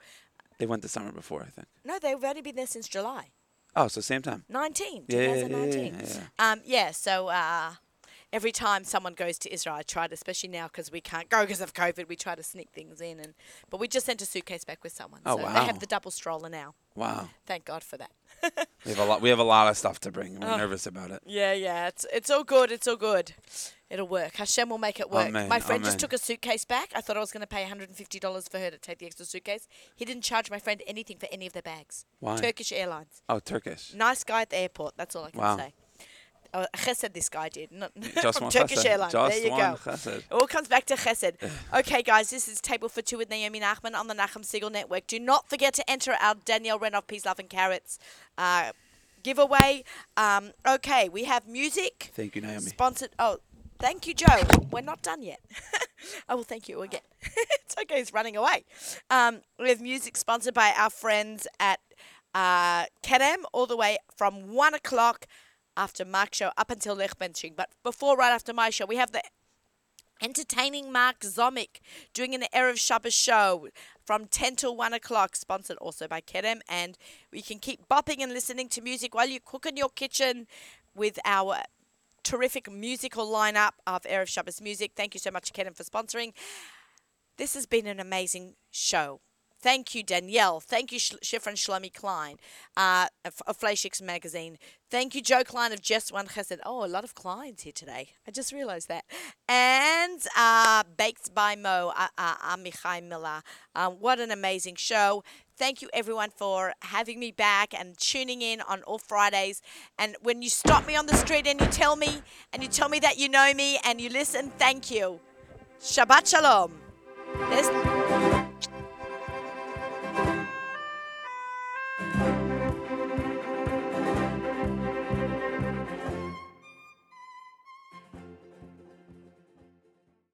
They went the summer before, I think. No, they've only been there since July. Oh, so same time. nineteen, yeah, twenty nineteen. Yeah, yeah, yeah. Um, yeah so uh, every time someone goes to Israel, I try to, especially now because we can't go because of COVID, we try to sneak things in. And But we just sent a suitcase back with someone. Oh, so wow. They have the double stroller now. Wow. Thank God for that. we have a lot. We have a lot of stuff to bring. We're oh. nervous about it. Yeah, yeah. It's it's all good. It's all good. It'll work. Hashem will make it work. Amen. My friend Amen. just took a suitcase back. I thought I was going to pay one hundred fifty dollars for her to take the extra suitcase. He didn't charge my friend anything for any of the bags. Why? Turkish Airlines. Oh, Turkish. Nice guy at the airport. That's all I can wow. say. Oh, Chesed, this guy did. Not Just from one Turkish Chesed. Airlines. Just there you one go. Chesed. It all comes back to Chesed. Okay, guys, this is Table for Two with Naomi Nachman on the Nachum Segal Network. Do not forget to enter our Danielle Renoff Peas Love and Carrots uh, giveaway. Um, okay, we have music. Thank you, Naomi. Sponsored. Oh, thank you, Joe. We're not done yet. I will thank you again. It's okay. He's running away. Um, we have music sponsored by our friends at uh, Kerem, all the way from one o'clock. After Mark's show, up until Lech Benching. But before, right after my show, we have the entertaining Mark Zomick doing an Erev Shabbos show from ten till one o'clock, sponsored also by Kerem. And we can keep bopping and listening to music while you cook in your kitchen with our terrific musical lineup of Erev Shabbos music. Thank you so much, Kerem, for sponsoring. This has been an amazing show. Thank you, Danielle. Thank you, Sh- Shifran Shlomi Klein uh, of, of Fleishix magazine. Thank you, Joe Klein of Just One Chesed. Oh, a lot of Kleins here today. I just realized that. And uh, Baked by Mo, uh, uh, Amichai Miller. Um, what an amazing show. Thank you, everyone, for having me back and tuning in on all Fridays. And when you stop me on the street and you tell me, and you tell me that you know me and you listen, thank you. Shabbat Shalom. There's-